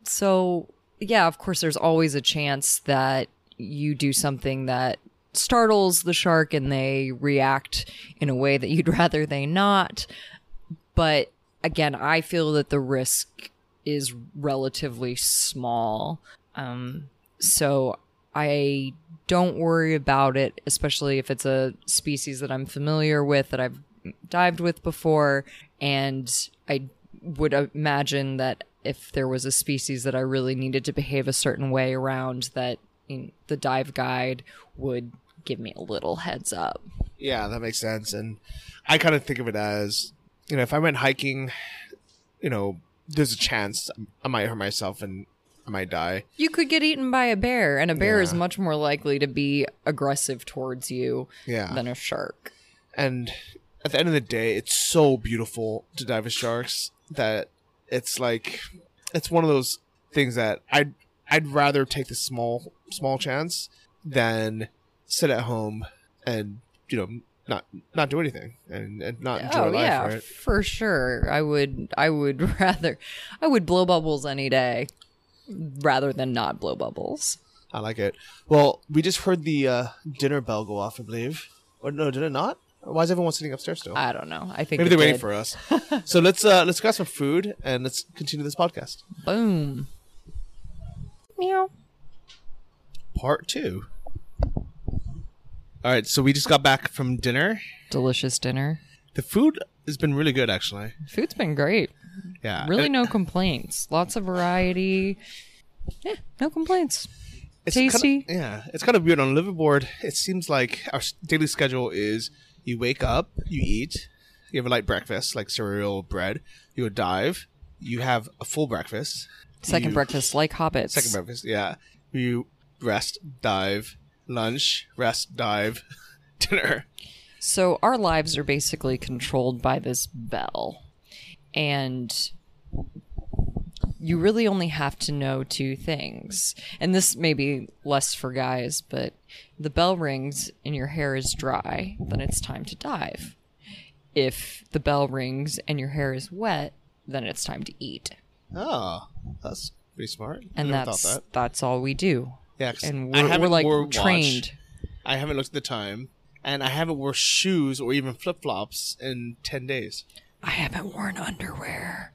So yeah, of course, there's always a chance that you do something that startles the shark and they react in a way that you'd rather they not. But again, I feel that the risk is relatively small. So I don't worry about it, especially if it's a species that I'm familiar with, that I've dived with before. And I would imagine that if there was a species that I really needed to behave a certain way around, that the dive guide would give me a little heads up. Yeah, that makes sense. And I kind of think of it as, you know, if I went hiking, you know, there's a chance I might hurt myself and I might die. You could get eaten by a bear, and a bear is much more likely to be aggressive towards you than a shark. And at the end of the day, it's so beautiful to dive with sharks that it's like, it's one of those things that I'd rather take the small chance than sit at home and, you know, not do anything and not enjoy life. Yeah, right? For sure. I would blow bubbles any day rather than not blow bubbles. I like it. Well, we just heard the dinner bell go off, I believe. Or no, did it not? Why is everyone sitting upstairs still? I don't know. I think maybe they're waiting for us. So let's grab some food and let's continue this podcast. Boom. Meow. Part 2. All right, so we just got back from dinner. Delicious dinner. The food has been really good, actually. Food's been great. Yeah. Really no complaints. Lots of variety. Yeah, no complaints. It's tasty. Kind of, yeah, it's kind of weird. On Liveaboard, it seems like our daily schedule is you wake up, you eat, you have a light breakfast, like cereal, bread, you go dive, you have a full breakfast. Breakfast, like hobbits. Second breakfast, yeah. You rest, dive, lunch, rest, dive, dinner. So our lives are basically controlled by this bell. And you really only have to know two things. And this may be less for guys, but the bell rings and your hair is dry, then it's time to dive. If the bell rings and your hair is wet, then it's time to eat. Oh, that's pretty smart. And that's all we do. Yeah, and we're like trained. I haven't looked at the time, and I haven't worn shoes or even flip-flops in 10 days. I haven't worn underwear.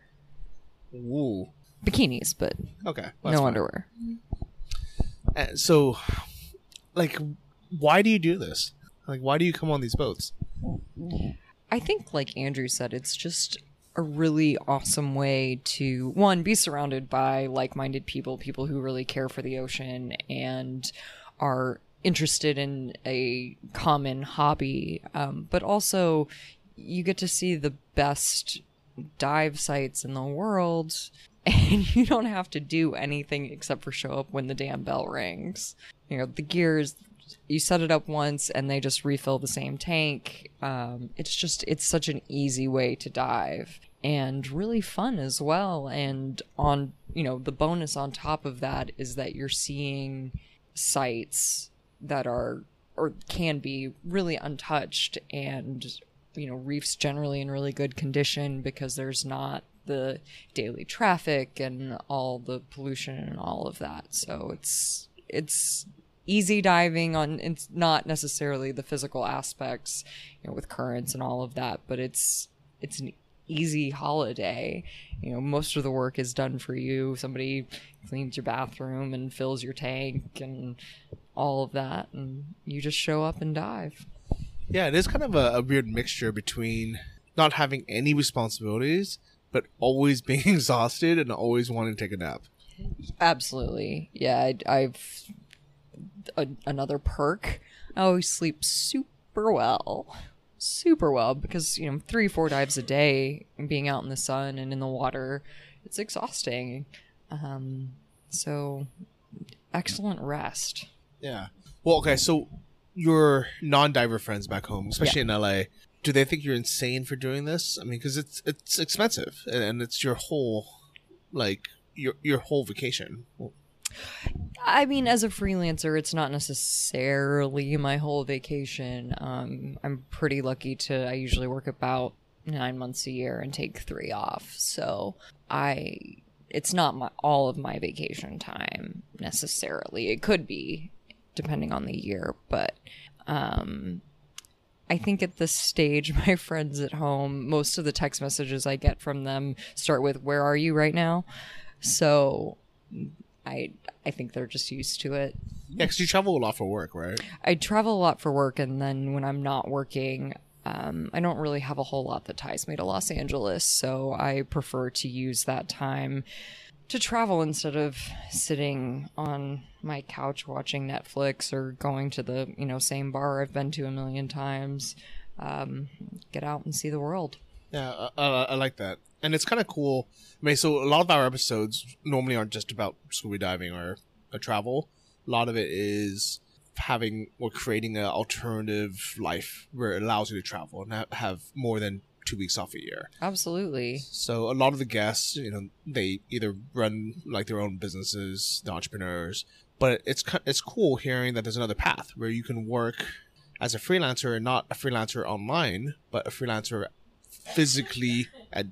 Ooh. Bikinis, but okay, well, no underwear. So, like, why do you do this? Like, why do you come on these boats? I think, like Andrew said, it's just a really awesome way to, one, be surrounded by like-minded people, people who really care for the ocean and are interested in a common hobby. But also, you get to see the best dive sites in the world, and you don't have to do anything except for show up when the damn bell rings. You know, the gears, you set it up once and they just refill the same tank. It's just, it's such an easy way to dive and really fun as well. And on, you know, the bonus on top of that is that you're seeing sites that are, or can be, really untouched, and, you know, reefs generally in really good condition because there's not the daily traffic and all the pollution and all of that. So it's easy diving on, it's not necessarily the physical aspects, you know, with currents and all of that, but it's an easy holiday. You know, most of the work is done for you. Somebody cleans your bathroom and fills your tank and all of that, and you just show up and dive. Yeah, it is kind of a weird mixture between not having any responsibilities, but always being exhausted and always wanting to take a nap. Absolutely. Yeah, I've another perk. I always sleep super well because, you know, 3-4 dives a day and being out in the sun and in the water, it's exhausting. So excellent rest. Yeah. Well, okay, so your non-diver friends back home, especially in LA, do they think you're insane for doing this? I mean, because it's expensive, and it's your whole, like, your whole vacation. I mean, as a freelancer, it's not necessarily my whole vacation. I'm pretty lucky to, I usually work about 9 months a year and take 3 off. So it's not all of my vacation time necessarily. It could be, depending on the year, but I think at this stage, my friends at home, most of the text messages I get from them start with, "Where are you right now?" So I think they're just used to it. Yeah, because you travel a lot for work, right? I travel a lot for work, and then when I'm not working, I don't really have a whole lot that ties me to Los Angeles, so I prefer to use that time to travel instead of sitting on my couch watching Netflix or going to the, you know, same bar I've been to a million times. Get out and see the world. Yeah, I like that. And it's kind of cool. I mean, so a lot of our episodes normally aren't just about scuba diving or travel. A lot of it is having or creating an alternative life where it allows you to travel and have more than 2 weeks off a year. Absolutely. So a lot of the guests, you know, they either run like their own businesses, the entrepreneurs, but it's cool hearing that there's another path where you can work as a freelancer, and not a freelancer online, but a freelancer physically at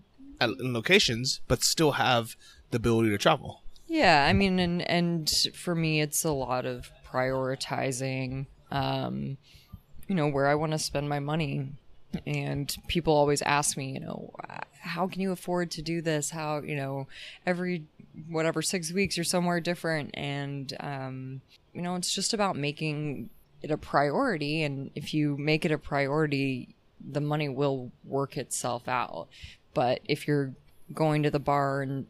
locations, but still have the ability to travel. Yeah, I mean, and for me, it's a lot of prioritizing, you know, where I want to spend my money. And people always ask me, you know, how can you afford to do this? How, you know, every, whatever, 6 weeks you're somewhere different. And, you know, it's just about making it a priority. And if you make it a priority, the money will work itself out. But if you're going to the bar and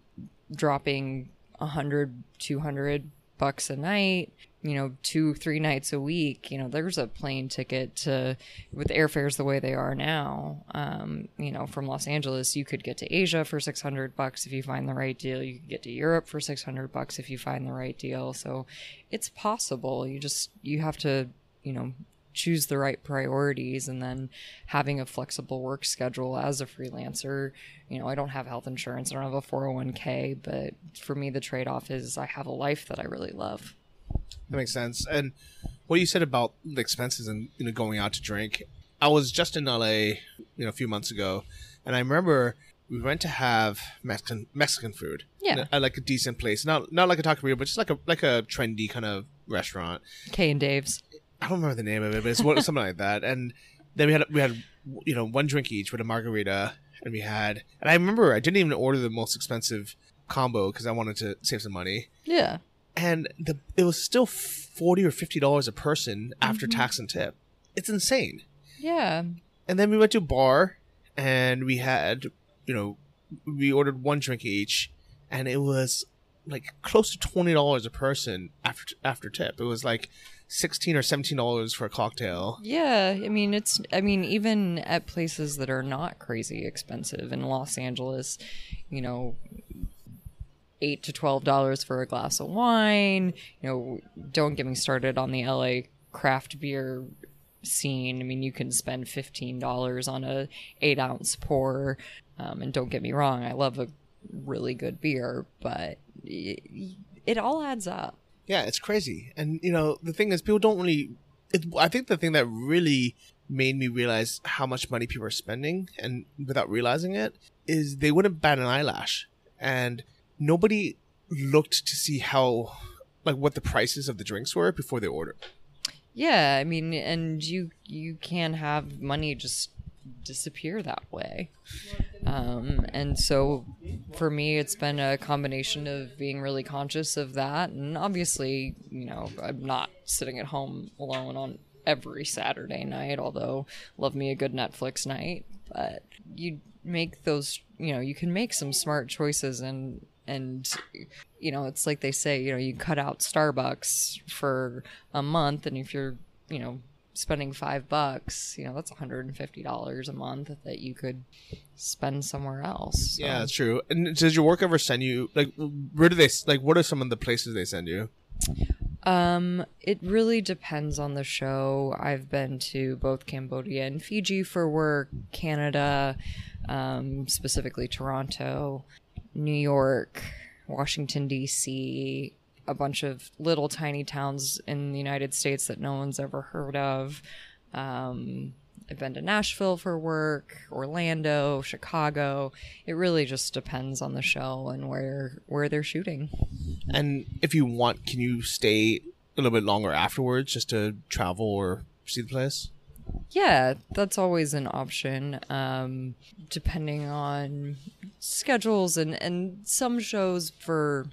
dropping $100, $200 a night, you know, 2-3 nights a week, you know, there's a plane ticket to, with airfares the way they are now, you know, from Los Angeles, you could get to Asia for $600 if you find the right deal. You could get to Europe for $600 if you find the right deal. So it's possible. You have to, you know, choose the right priorities, and then having a flexible work schedule as a freelancer. You know, I don't have health insurance. I don't have a 401k, but for me, the trade-off is I have a life that I really love. That makes sense. And what you said about the expenses and, you know, going out to drink, I was just in LA, you know, a few months ago, and I remember we went to have Mexican food. Yeah, at like a decent place, not like a taqueria, but just like a trendy kind of restaurant. Kay and Dave's. I don't remember the name of it, but it's something like that. And then we had you know, one drink each with a margarita, and I remember I didn't even order the most expensive combo because I wanted to save some money. Yeah. and it was still $40 or $50 a person after tax and tip. It's insane. Yeah. And then we went to a bar, and we had, we ordered one drink each, and it was like close to $20 a person after tip. It was like $16 or $17 for a cocktail. Yeah, even at places that are not crazy expensive in Los Angeles, $8 to $12 for a glass of wine. Don't get me started on the LA craft beer scene. You can spend $15 on a 8-ounce pour. And don't get me wrong, I love a really good beer, but it all adds up. Yeah, it's crazy. And, the thing is, people don't really... I think the thing that really made me realize how much money people are spending, and without realizing it, is they wouldn't bat an eyelash. And nobody looked to see what the prices of the drinks were before they ordered. Yeah, and you can have money just disappear that way. And so for me, it's been a combination of being really conscious of that. And obviously, I'm not sitting at home alone on every Saturday night, although love me a good Netflix night. But you make those, you can make some smart choices and it's like they say, you cut out Starbucks for a month, and if you're, spending $5, that's $150 a month that you could spend somewhere else. So. Yeah, that's true. And does your work ever send you, what are some of the places they send you? It really depends on the show. I've been to both Cambodia and Fiji for work, Canada, specifically Toronto, New York, Washington, D.C., a bunch of little tiny towns in the United States that no one's ever heard of. I've been to Nashville for work, Orlando, Chicago. It really just depends on the show and where they're shooting. And if you want, can you stay a little bit longer afterwards just to travel or see the place? Yeah, that's always an option, depending on schedules and some shows for...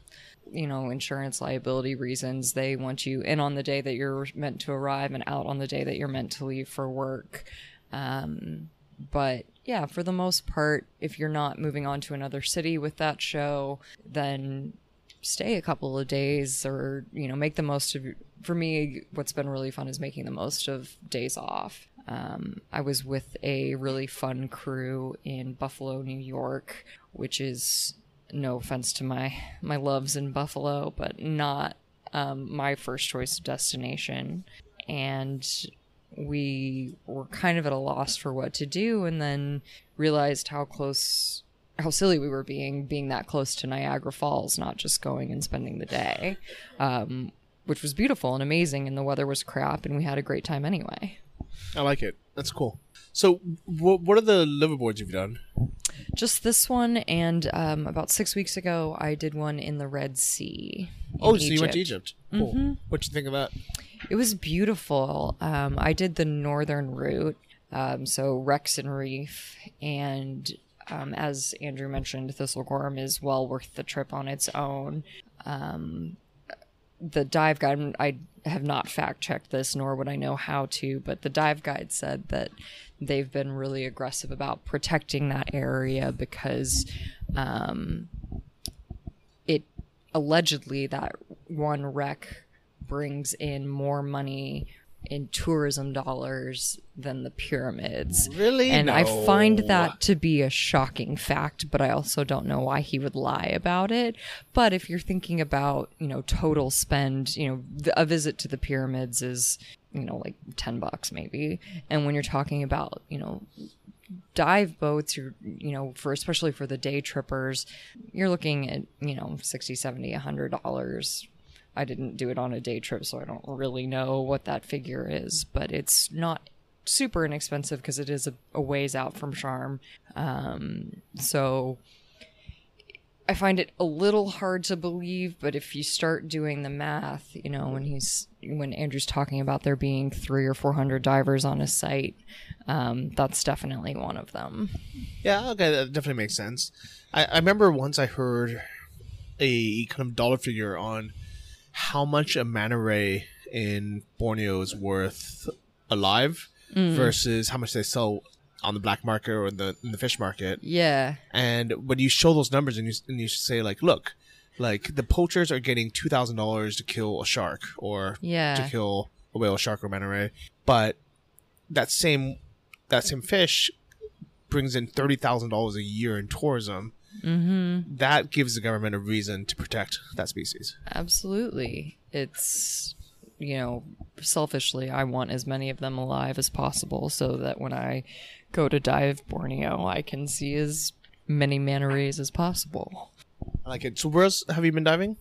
insurance liability reasons, they want you in on the day that you're meant to arrive and out on the day that you're meant to leave for work. But yeah, for the most part, if you're not moving on to another city with that show, then stay a couple of days or, make the most of... For me, what's been really fun is making the most of days off. I was with a really fun crew in Buffalo, New York, which is... No offense to my loves in Buffalo, but not my first choice destination. And we were kind of at a loss for what to do, and then realized how silly we were being that close to Niagara Falls, not just going and spending the day, which was beautiful and amazing, and the weather was crap, and we had a great time anyway. I like it. That's cool. So what are the liveaboards you've done? Just this one, and about 6 weeks ago, I did one in the Red Sea. Oh, so you went to Egypt. Cool. Mm-hmm. What'd you think of that? It was beautiful. I did the northern route, so Wrexham Reef, and as Andrew mentioned, Thistlegorm is well worth the trip on its own. The dive guide, I have not fact-checked this, nor would I know how to, but the dive guide said that they've been really aggressive about protecting that area because it allegedly, that one wreck brings in more money in tourism dollars than the pyramids. Really? And no. I find that to be a shocking fact, but I also don't know why he would lie about it. But if you're thinking about, total spend, a visit to the pyramids is, like $10 maybe. And when you're talking about, dive boats, you're, for especially for the day trippers, you're looking at, $60, $70, $100. I didn't do it on a day trip, so I don't really know what that figure is, but it's not super inexpensive because it is a ways out from Sharm. So I find it a little hard to believe, but if you start doing the math, when Andrew's talking about there being 300 or 400 divers on a site, that's definitely one of them. Yeah, okay, that definitely makes sense. I remember once I heard a kind of dollar figure on how much a manta ray in Borneo is worth alive versus how much they sell on the black market or in the fish market. Yeah. And when you show those numbers and you say, like, look, like, the poachers are getting $2,000 to kill a shark or to kill a whale, shark, or manta ray, but that same fish brings in $30,000 a year in tourism. Mm-hmm. That gives the government a reason to protect that species. Absolutely. It's, you know, selfishly, I want as many of them alive as possible so that when I go to dive Borneo, I can see as many manta rays as possible. I like it. So where else have you been diving?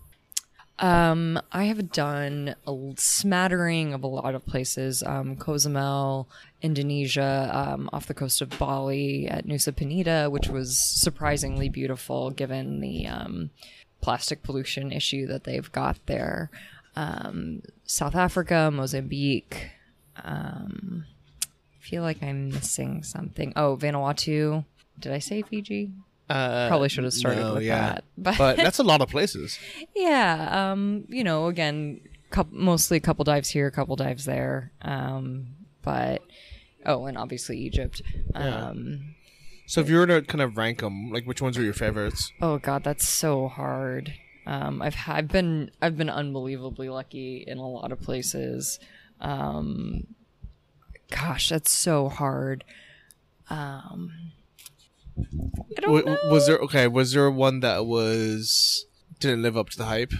I have done a smattering of a lot of places. Cozumel, Indonesia, off the coast of Bali at Nusa Penida, which was surprisingly beautiful given the plastic pollution issue that they've got there. South Africa, Mozambique. I feel like I'm missing something. Oh, Vanuatu. Did I say Fiji? Probably should have started that. But that's a lot of places. Yeah. You know, again, mostly a couple dives here, a couple dives there. And obviously Egypt. So if you were to kind of rank them, like, which ones were your favorites? Oh, God, that's so hard. I've been unbelievably lucky in a lot of places. Gosh, that's so hard. I don't know. Was there one that didn't live up to the hype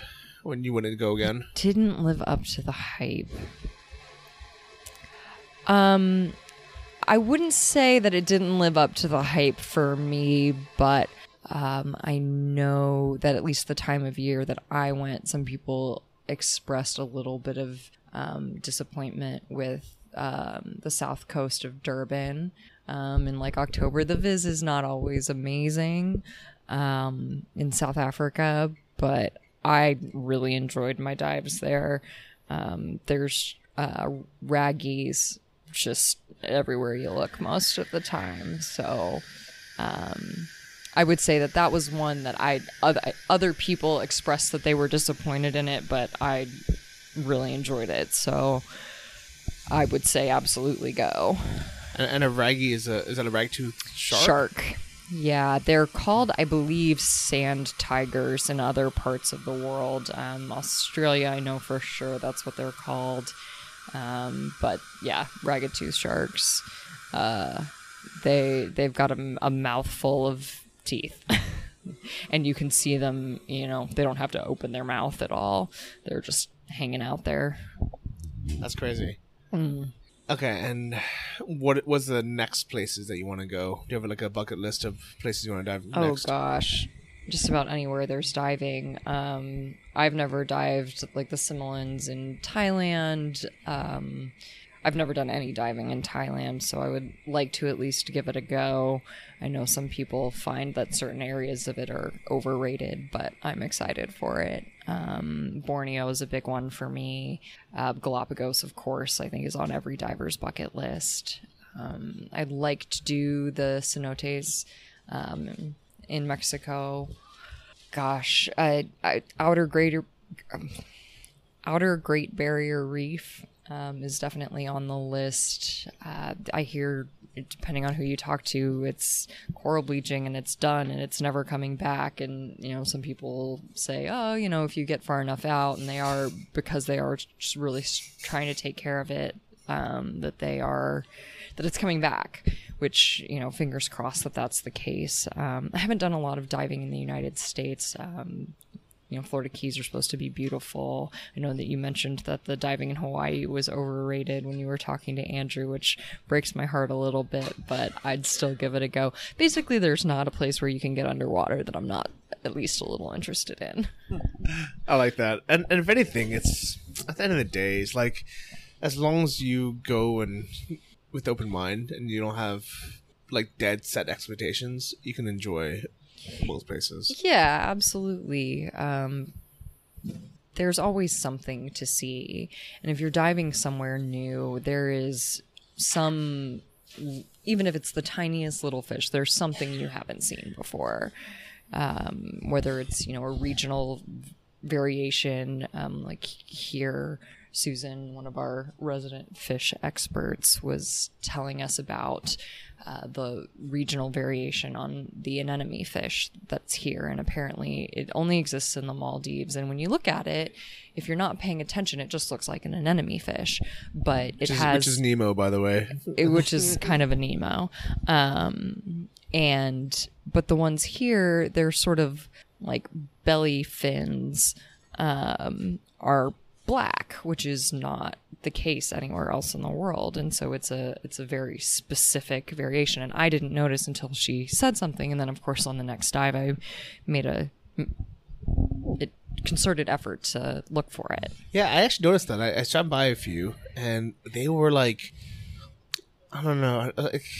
when you wanted to go again? Didn't live up to the hype. I wouldn't say that it didn't live up to the hype for me, but I know that at least the time of year that I went, some people expressed a little bit of disappointment with the south coast of Durban. In like October, the viz is not always amazing in South Africa, but I really enjoyed my dives there. There's raggies just everywhere you look most of the time. So I would say that was one that other people expressed that they were disappointed in it, but I really enjoyed it. So I would say absolutely go. And a raggy is that a ragtooth shark? Shark, yeah. They're called, I believe, sand tigers in other parts of the world. Australia, I know for sure that's what they're called. But yeah, ragged tooth sharks. They've got a mouthful of teeth, and you can see them. You know, they don't have to open their mouth at all. They're just hanging out there. That's crazy. Mm. Okay, and what was the next places that you want to go? Do you have like a bucket list of places you want to dive next? Oh gosh, just about anywhere there's diving. I've never dived like the Similans in Thailand. I've never done any diving in Thailand, so I would like to at least give it a go. I know some people find that certain areas of it are overrated, but I'm excited for it. Borneo is a big one for me. Galapagos, of course, I think is on every diver's bucket list. I'd like to do the Cenotes in Mexico. Gosh, Outer Great Barrier Reef is definitely on the list. I hear, depending on who you talk to, it's coral bleaching and it's done and it's never coming back. And, you know, some people say, oh, you know, if you get far enough out, and they are just really trying to take care of it, that it's coming back, which, you know, fingers crossed that that's the case. I haven't done a lot of diving in the United States. You know, Florida Keys are supposed to be beautiful. I know that you mentioned that the diving in Hawaii was overrated when you were talking to Andrew, which breaks my heart a little bit, but I'd still give it a go. Basically, there's not a place where you can get underwater that I'm not at least a little interested in. I like that. And if anything, it's, at the end of the day, it's like, as long as you go and with open mind and you don't have like dead set expectations, you can enjoy most places. Yeah, absolutely. There's always something to see, and if you're diving somewhere new, there is some, even if it's the tiniest little fish, there's something you haven't seen before. Whether it's, you know, a regional variation. Like here, Susan, one of our resident fish experts, was telling us about the regional variation on the anemone fish that's here. And apparently it only exists in the Maldives. And when you look at it, if you're not paying attention, it just looks like an anemone fish. But which is Nemo, by the way. Which is kind of a Nemo. But the ones here, they're sort of like belly fins are black, which is not the case anywhere else in the world. And so it's a very specific variation. And I didn't notice until she said something. And then, of course, on the next dive, I made a concerted effort to look for it. Yeah, I actually noticed that. I shot by a few, and they were like, I don't know.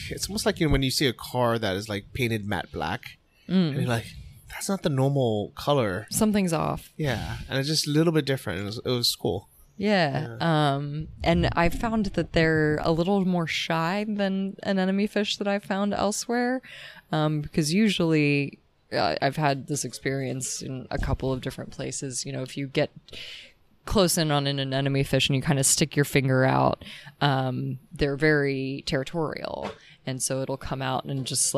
It's almost like, you know, when you see a car that is like painted matte black, and you're like, that's not the normal color. Something's off. Yeah, and it's just a little bit different. It was cool. Yeah. And I found that they're a little more shy than an anemone fish that I found elsewhere, because usually I've had this experience in a couple of different places. You know, if you get close in on an anemone fish and you kind of stick your finger out, they're very territorial. And so it'll come out and just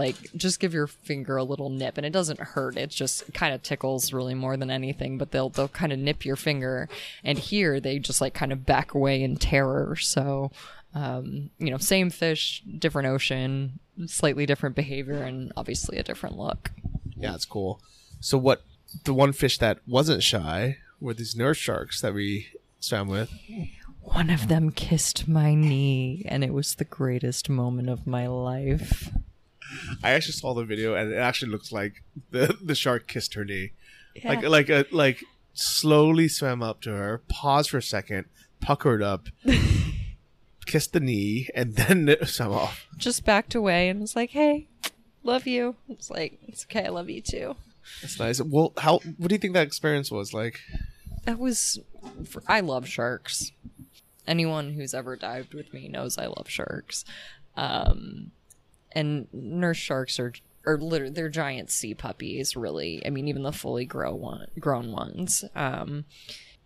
give your finger a little nip, and it doesn't hurt. It just kind of tickles really more than anything, but they'll kind of nip your finger. And here they just like kind of back away in terror. So, you know, same fish, different ocean, slightly different behavior, and obviously a different look. Yeah, that's cool. So the one fish that wasn't shy were these nurse sharks that we swam with. One of them kissed my knee, and it was the greatest moment of my life. I actually saw the video, and it actually looks like the shark kissed her knee. Yeah. Like slowly swam up to her, paused for a second, puckered up, kissed the knee, and then swam off. Just backed away and was like, "Hey, love you." It's like, "It's okay, I love you too." That's nice. Well, what do you think that experience was like? I love sharks. Anyone who's ever dived with me knows I love sharks. And nurse sharks are literally, they're giant sea puppies, really. I mean, even the fully grown ones.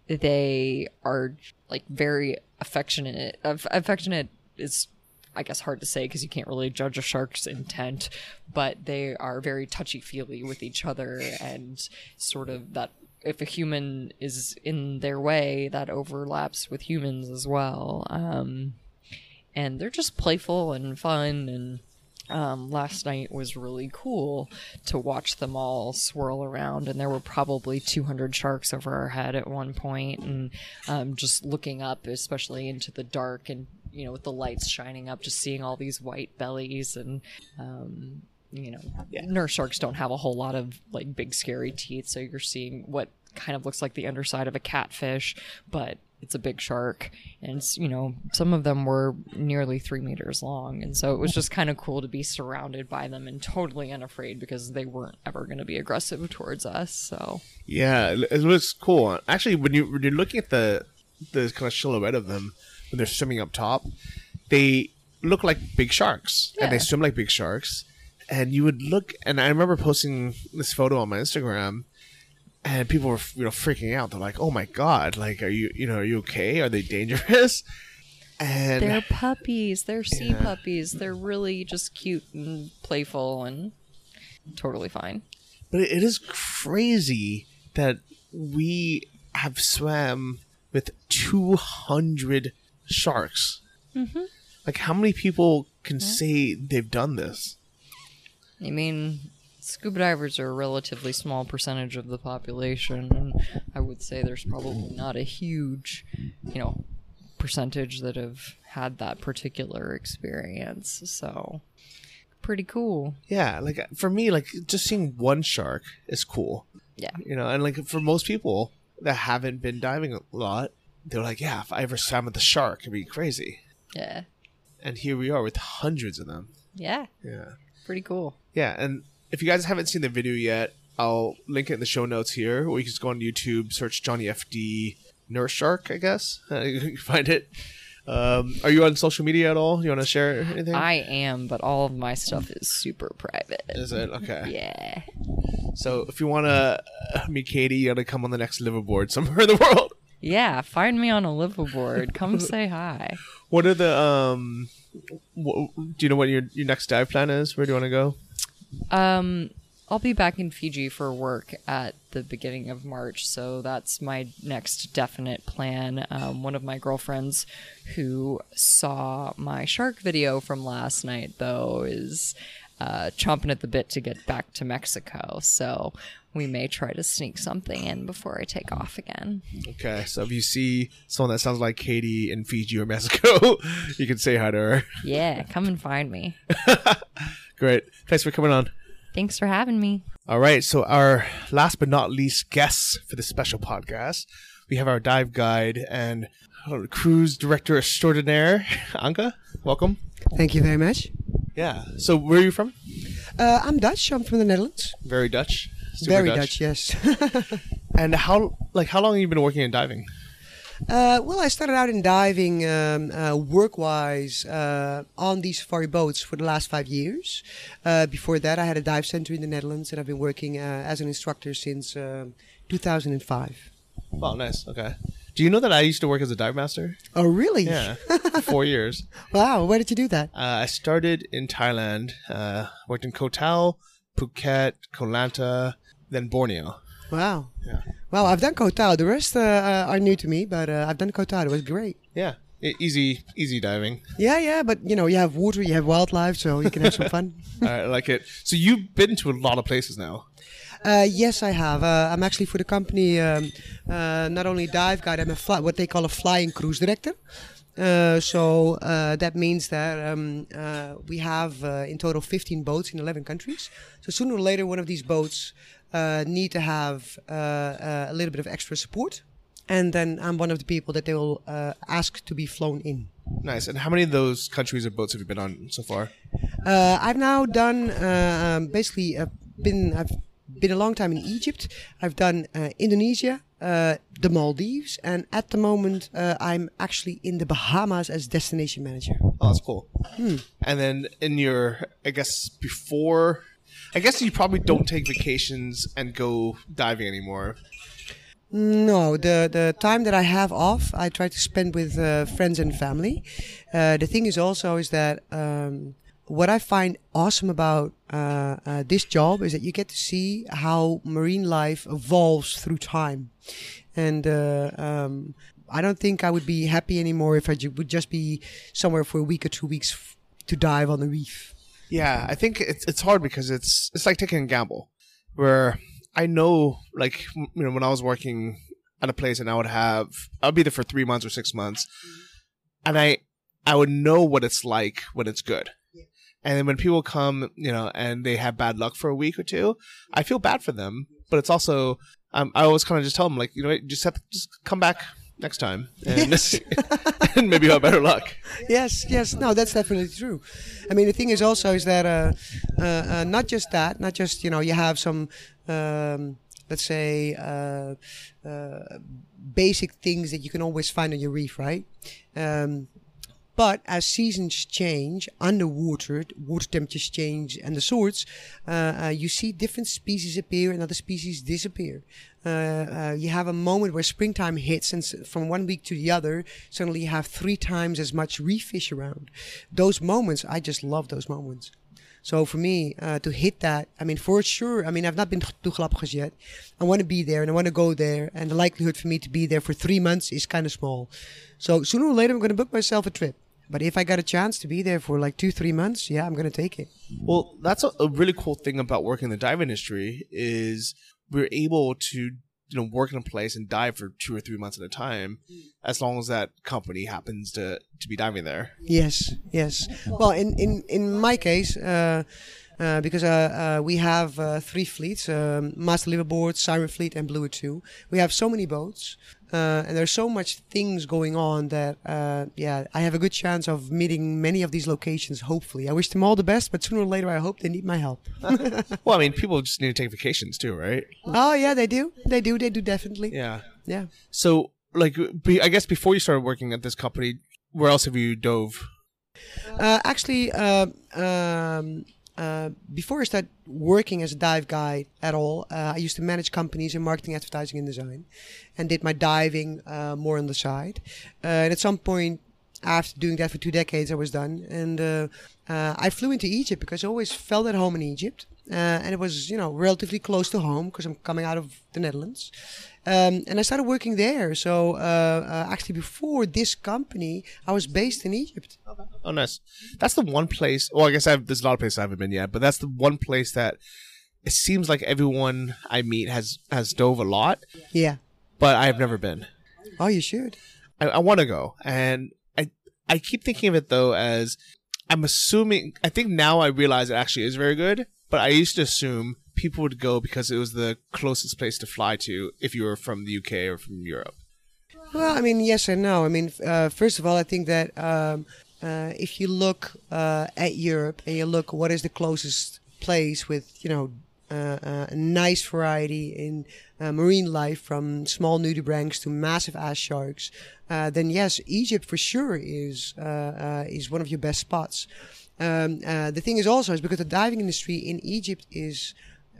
They are like very affectionate. Affectionate is, I guess, hard to say because you can't really judge a shark's intent, but they are very touchy-feely with each other, and sort of that if a human is in their way, that overlaps with humans as well. And they're just playful and fun. And last night was really cool to watch them all swirl around. And there were probably 200 sharks over our head at one point. And just looking up, especially into the dark, and, you know, with the lights shining up, just seeing all these white bellies and, you know, yeah. Nurse sharks don't have a whole lot of like big scary teeth, so you're seeing what kind of looks like the underside of a catfish, but it's a big shark, and it's, you know, some of them were nearly 3 meters long, and so it was just kind of cool to be surrounded by them and totally unafraid because they weren't ever going to be aggressive towards us. So yeah, it looks cool. Actually, when you're looking at the kind of silhouette of them when they're swimming up top, they look like big sharks, yeah. And they swim like big sharks. And you would look, and I remember posting this photo on my Instagram, and people were, you know, freaking out. They're like, "Oh my god! Like, are you okay? Are they dangerous?" And they're puppies. They're sea puppies. They're really just cute and playful and totally fine. But it is crazy that we have swam with 200 sharks. Mm-hmm. Like, how many people can say they've done this? I mean, scuba divers are a relatively small percentage of the population, and I would say there's probably not a huge, you know, percentage that have had that particular experience. So, pretty cool. Yeah, like for me, like just seeing one shark is cool. Yeah. You know, and like for most people that haven't been diving a lot, they're like, yeah, if I ever swam with a shark, it'd be crazy. Yeah. And here we are with hundreds of them. Yeah. Yeah. Pretty cool. Yeah, and if you guys haven't seen the video yet, I'll link it in the show notes here, or you can just go on YouTube, search Johnny FD Nurse Shark, I guess. You can find it. Are you on social media at all? You want to share anything? I am, but all of my stuff is super private. Is it? Okay. Yeah. So if you want to meet Katie, you got to come on the next liveaboard somewhere in the world. Yeah, find me on a liveaboard. Come say hi. What are the do you know what your next dive plan is? Where do you want to go? I'll be back in Fiji for work at the beginning of March, so that's my next definite plan. One of my girlfriends who saw my shark video from last night, though, is chomping at the bit to get back to Mexico, so we may try to sneak something in before I take off again. Okay, so if you see someone that sounds like Katie in Fiji or Mexico, you can say hi to her. Yeah, come and find me. Great. Thanks for coming on. Thanks for having me. All right. So our last but not least guests for this special podcast, we have our dive guide and cruise director extraordinaire, Anka. Welcome. Thank you very much. Yeah. So where are you from? I'm Dutch. I'm from the Netherlands. Very Dutch. Super very Dutch. Dutch, yes. And how long have you been working in diving? Well, I started out in diving work-wise on these safari boats for the last 5 years. Before that, I had a dive center in the Netherlands, and I've been working as an instructor since 2005. Wow, nice. Okay. Do you know that I used to work as a dive master? Oh, really? Yeah. 4 years. Wow. Where did you do that? I started in Thailand, worked in Koh Tao, Phuket, Koh Lanta, then Borneo. Wow. Yeah. Well, I've done Koh Tao. The rest are new to me, but I've done Koh Tao. It was great. Yeah. Easy diving. Yeah, but you have water, you have wildlife, so you can have some fun. All right, I like it. So you've been to a lot of places now. Yes, I have. I'm actually for the company, not only a dive guide, I'm what they call a flying cruise director. So that means that we have in total 15 boats in 11 countries. So sooner or later, one of these boats need to have a little bit of extra support, and then I'm one of the people that they will ask to be flown in. Nice. And how many of those countries or boats have you been on so far? I've now done I've been a long time in Egypt. I've done Indonesia, the Maldives, and at the moment I'm actually in the Bahamas as destination manager. Oh, that's cool. And then in your, I guess you probably don't take vacations and go diving anymore. No, the time that I have off, I try to spend with friends and family. The thing is also is that what I find awesome about this job is that you get to see how marine life evolves through time. And I don't think I would be happy anymore if I would just be somewhere for a week or 2 weeks to dive on the reef. Yeah, I think it's hard because it's like taking a gamble. Where I know, like when I was working at a place, and I'll be there for 3 months or 6 months, and I would know what it's like when it's good. Yeah. And then when people come, and they have bad luck for a week or two, I feel bad for them. But it's also I always kind of just tell them, like just come back next time, and, yes. And maybe have better luck. Yes. No, that's definitely true. I mean, the thing is also is that not just you have some let's say basic things that you can always find on your reef, right? But as seasons change, underwater, water temperatures change, and the sorts, you see different species appear and other species disappear. You have a moment where springtime hits, and from 1 week to the other, suddenly you have 3 times as much reef fish around. Those moments, I just love those moments. So for me, to hit that, for sure, I've not been to Galapagos yet. I want to be there and I want to go there. And the likelihood for me to be there for 3 months is kind of small. So sooner or later, I'm going to book myself a trip. But if I got a chance to be there for 2-3 months, yeah, I'm going to take it. Well, that's a really cool thing about working in the dive industry is we're able to work in a place and dive for 2 or 3 months at a time, as long as that company happens to be diving there. Yes. Well, in my case, because we have 3 fleets, Master Liveaboard, Siren Fleet, and Bluer 2. We have so many boats, and there's so much things going on that, I have a good chance of meeting many of these locations, hopefully. I wish them all the best, but sooner or later, I hope they need my help. Well, people just need to take vacations too, right? Oh, yeah, they do. They do definitely. Yeah. So, I guess before you started working at this company, where else have you dove? Actually... Before I started working as a dive guide at all, I used to manage companies in marketing, advertising, and design, and did my diving more on the side. And at some point, after doing that for 2 decades, I was done. And I flew into Egypt because I always felt at home in Egypt. And it was, you know, relatively close to home because I'm coming out of the Netherlands. And I started working there. So actually before this company, I was based in Egypt. Oh, nice. That's the one place. Well, I guess there's a lot of places I haven't been yet, but that's the one place that it seems like everyone I meet has dove a lot. Yeah. But I have never been. Oh, you should. I want to go. And I keep thinking of it, though, as I'm assuming, I think now I realize it actually is very good. But I used to assume people would go because it was the closest place to fly to if you were from the UK or from Europe. Well, I mean, yes and no. I mean, first of all, I think that if you look at Europe and you look what is the closest place with, you know, a nice variety in marine life from small nudibranchs to massive ass sharks, then yes, Egypt for sure is one of your best spots. The thing is also is because the diving industry in Egypt is,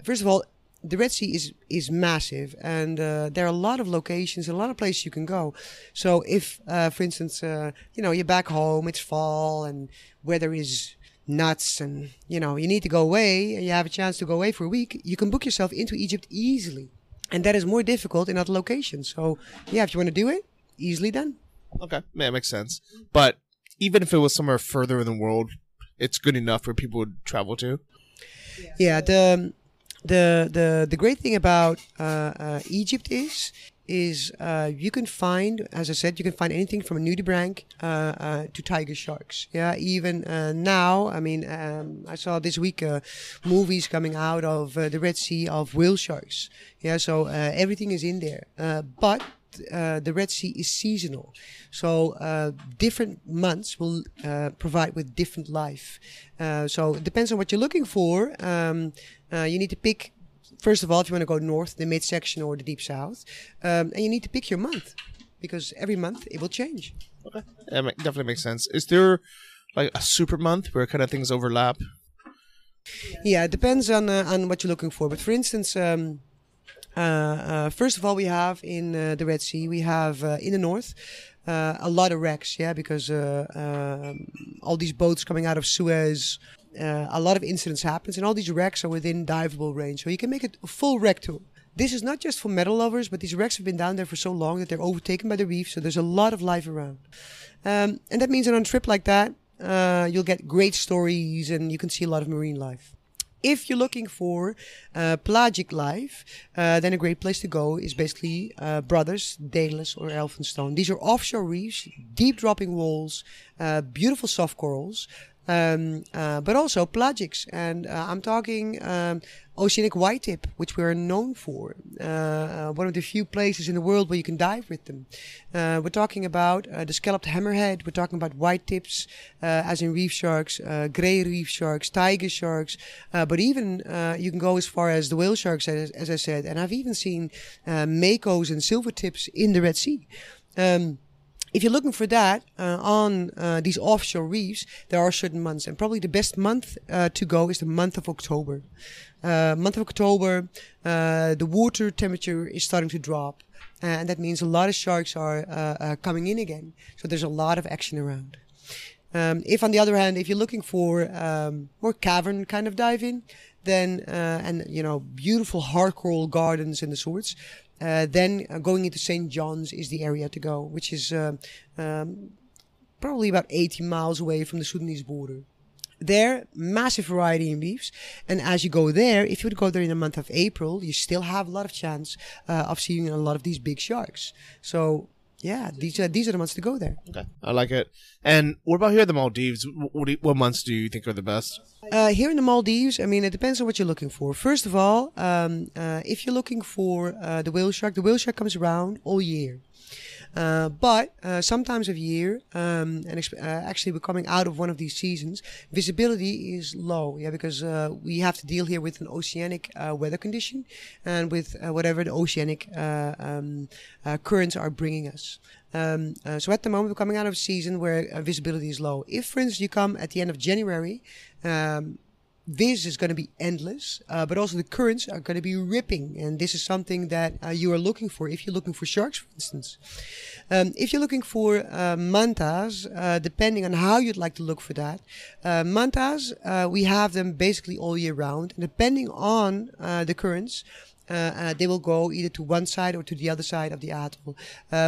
first of all, the Red Sea is massive, and there are a lot of locations, a lot of places you can go. So if, for instance, you know, you're back home, it's fall, and weather is nuts, and, you know, you need to go away, and you have a chance to go away for a week, you can book yourself into Egypt easily. And that is more difficult in other locations. So, yeah, if you want to do it, easily done. Okay, yeah, makes sense. But even if it was somewhere further in the world, it's good enough for people to travel to. Yeah, the great thing about Egypt is you can find, as I said, you can find anything from a nudibranch to tiger sharks. Yeah, even now, I mean, I saw this week movies coming out of the Red Sea of whale sharks. Yeah, so everything is in there. But the Red Sea is seasonal, so different months will provide with different life. So it depends on what you're looking for. You need to pick, first of all, if you want to go north, the midsection or the deep south, and you need to pick your month because every month it will change. Okay, that definitely makes sense. Is there like a super month where kind of things overlap? Yeah, it depends on what you're looking for. But for instance, first of all, we have in the Red Sea, we have in the north a lot of wrecks, yeah, because all these boats coming out of Suez, a lot of incidents happens, and all these wrecks are within diveable range, so you can make it a full wreck tour. This is not just for metal lovers, but these wrecks have been down there for so long that they're overtaken by the reef, so there's a lot of life around. And that means that on a trip like that, you'll get great stories and you can see a lot of marine life. If you're looking for pelagic life, then a great place to go is basically Brothers, Daedalus, or Elphinstone. These are offshore reefs, deep dropping walls, beautiful soft corals, but also pelagics. And I'm talking oceanic whitetip, which we are known for. One of the few places in the world where you can dive with them. We're talking about the scalloped hammerhead. We're talking about whitetips, as in reef sharks, gray reef sharks, tiger sharks. But even you can go as far as the whale sharks, as I said. And I've even seen makos and silvertips in the Red Sea. If you're looking for that on these offshore reefs, there are certain months, and probably the best month to go is the month of October. The water temperature is starting to drop, and that means a lot of sharks are coming in again. So there's a lot of action around. If, on the other hand, if you're looking for more cavern kind of diving, then and you know, beautiful hard coral gardens and the sorts. Then going into St. John's is the area to go, which is probably about 80 miles away from the Sudanese border. There, massive variety in reefs. And as you go there, if you would go there in the month of April, you still have a lot of chance of seeing a lot of these big sharks. So, yeah, these are the months to go there. Okay, I like it. And what about here in the Maldives? What months do you think are the best? Here in the Maldives, I mean, it depends on what you're looking for. First of all, if you're looking for the whale shark comes around all year. But sometimes of year, actually we're coming out of one of these seasons, visibility is low, yeah, because we have to deal here with an oceanic weather condition and with whatever the oceanic currents are bringing us. So at the moment, we're coming out of a season where visibility is low. If, for instance, you come at the end of January, this is going to be endless, but also the currents are going to be ripping, and this is something that you are looking for if you're looking for sharks, for instance. If you're looking for mantas, depending on how you'd like to look for that, mantas, we have them basically all year round, and depending on the currents, they will go either to one side or to the other side of the atoll.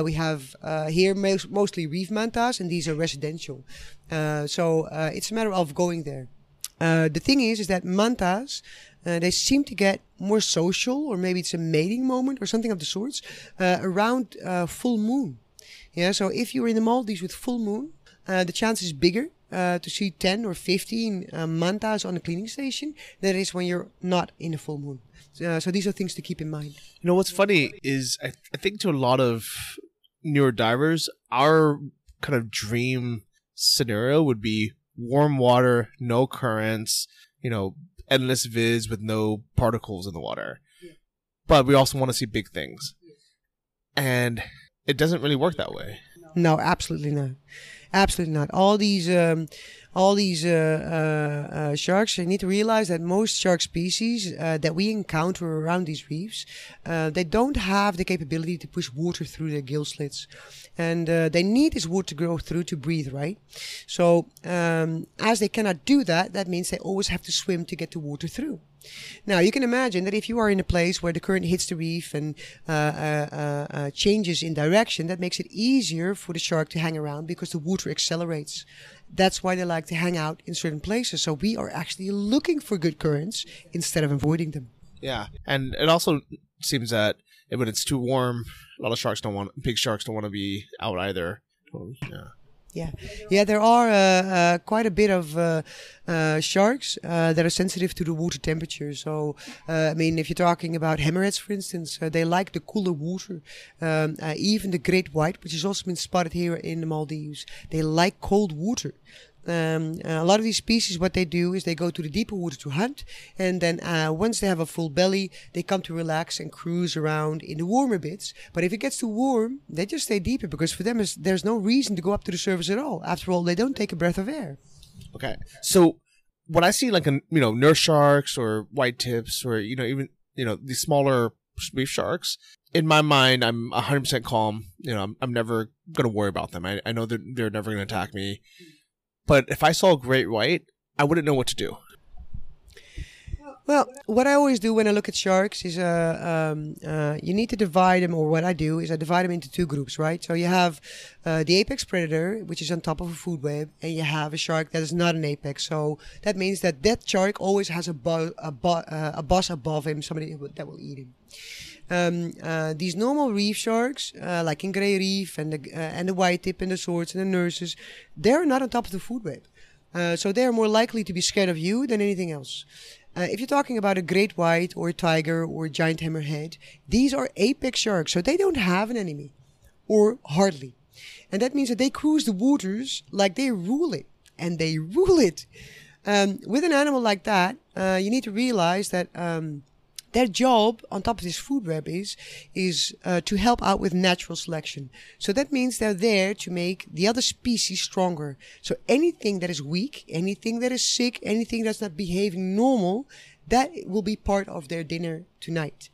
We have here mostly reef mantas, and these are residential. So it's a matter of going there. The thing is that mantas, they seem to get more social, or maybe it's a mating moment or something of the sorts, around full moon. Yeah, so if you're in the Maldives with full moon, the chance is bigger to see 10 or 15 mantas on a cleaning station than it is when you're not in a full moon. So these are things to keep in mind. You know, what's funny is I think to a lot of newer divers, our kind of dream scenario would be warm water, no currents, you know, endless viz with no particles in the water. Yeah. But we also want to see big things. Yes. And it doesn't really work that way. No, absolutely not. Absolutely not. All these sharks, you need to realize that most shark species that we encounter around these reefs, they don't have the capability to push water through their gill slits. And they need this water to go through to breathe, right? So as they cannot do that, that means they always have to swim to get the water through. Now, you can imagine that if you are in a place where the current hits the reef and changes in direction, that makes it easier for the shark to hang around because the water accelerates. That's why they like to hang out in certain places. So we are actually looking for good currents instead of avoiding them. Yeah, and it also seems that when it's too warm, a lot of sharks big sharks don't want to be out either. Yeah. Yeah, there are quite a bit of sharks that are sensitive to the water temperature. So, I mean, if you're talking about hammerheads, for instance, they like the cooler water. Even the great white, which has also been spotted here in the Maldives, they like cold water. A lot of these species, what they do is they go to the deeper water to hunt, and then once they have a full belly, they come to relax and cruise around in the warmer bits. But if it gets too warm, they just stay deeper, because for them there's no reason to go up to the surface at all. After all, they don't take a breath of air. Okay, so when I see, like, nurse sharks or white tips, or even these smaller reef sharks, in my mind, I'm 100% calm. I'm never gonna worry about them. I know that they're never gonna attack me. But if I saw a great white, I wouldn't know what to do. Well, what I always do when I look at sharks is you need to divide them, or what I do is I divide them into two groups, right? So you have the apex predator, which is on top of a food web, and you have a shark that is not an apex. So that means that shark always has a boss above him, somebody that will eat him. These normal reef sharks, like in gray reef and the white tip and the swords and the nurses, they're not on top of the food web. So they're more likely to be scared of you than anything else. If you're talking about a great white or a tiger or a giant hammerhead, these are apex sharks, so they don't have an enemy, or hardly. And that means that they cruise the waters like they rule it, and they rule it. With an animal like that, you need to realize that their job on top of this food web is to help out with natural selection. So that means they're there to make the other species stronger. So anything that is weak, anything that is sick, anything that's not behaving normal, that will be part of their dinner tonight.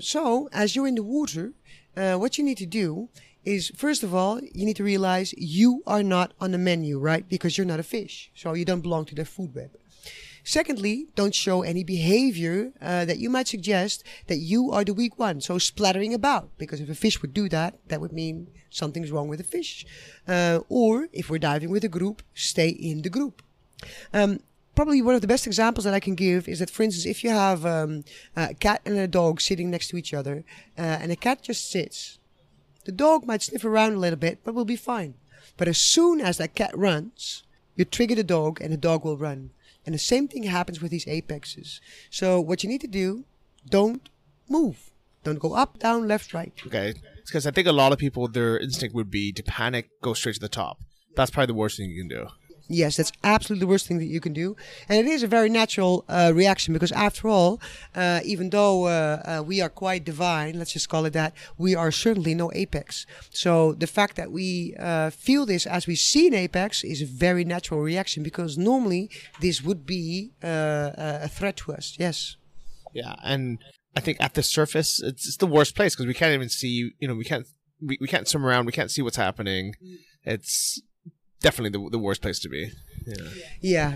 So as you're in the water, what you need to do is, first of all, you need to realize you are not on the menu, right? Because you're not a fish. So you don't belong to their food web. Secondly, don't show any behavior that you might suggest that you are the weak one. So splattering about, because if a fish would do that, that would mean something's wrong with the fish. Or if we're diving with a group, stay in the group. Probably one of the best examples that I can give is that, for instance, if you have a cat and a dog sitting next to each other, and the cat just sits, the dog might sniff around a little bit, but will be fine. But as soon as that cat runs, you trigger the dog and the dog will run. And the same thing happens with these apexes. So what you need to do, don't move. Don't go up, down, left, right. Okay. Because I think a lot of people, their instinct would be to panic, go straight to the top. That's probably the worst thing you can do. Yes, that's absolutely the worst thing that you can do. And it is a very natural reaction, because after all, even though we are quite divine, let's just call it that, we are certainly no apex. So the fact that we feel this as we see an apex is a very natural reaction, because normally this would be a threat to us, yes. Yeah, and I think at the surface, it's the worst place, because we can't even see, you know, we can't swim around, we can't see what's happening. It's... definitely the worst place to be. Yeah,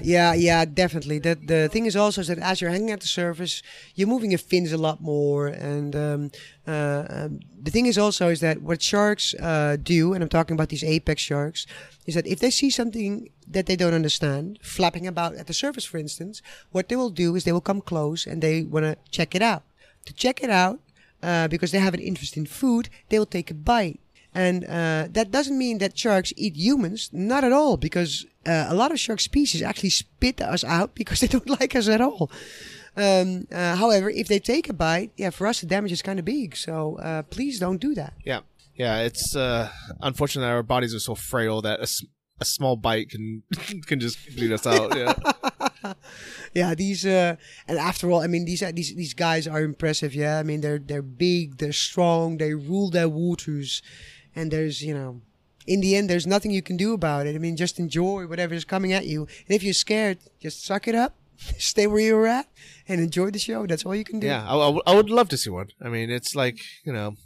yeah, definitely. The thing is also is that as you're hanging at the surface, you're moving your fins a lot more. And the thing is also is that what sharks do, and I'm talking about these apex sharks, is that if they see something that they don't understand, flapping about at the surface, for instance, what they will do is they will come close and they want to check it out. To check it out, because they have an interest in food, they will take a bite. And that doesn't mean that sharks eat humans, not at all, because a lot of shark species actually spit us out because they don't like us at all. However, if they take a bite, yeah, for us the damage is kind of big, so please don't do that. Yeah, it's unfortunate that our bodies are so frail that a small bite can just bleed us out, yeah. Yeah, these and after all, I mean, these guys are impressive, yeah. I mean, they're big, they're strong, they rule their waters, and there's, you know, in the end, there's nothing you can do about it. I mean, just enjoy whatever is coming at you. And if you're scared, just suck it up, stay where you're at, and enjoy the show. That's all you can do. Yeah, I would love to see one. I mean, it's like, you know,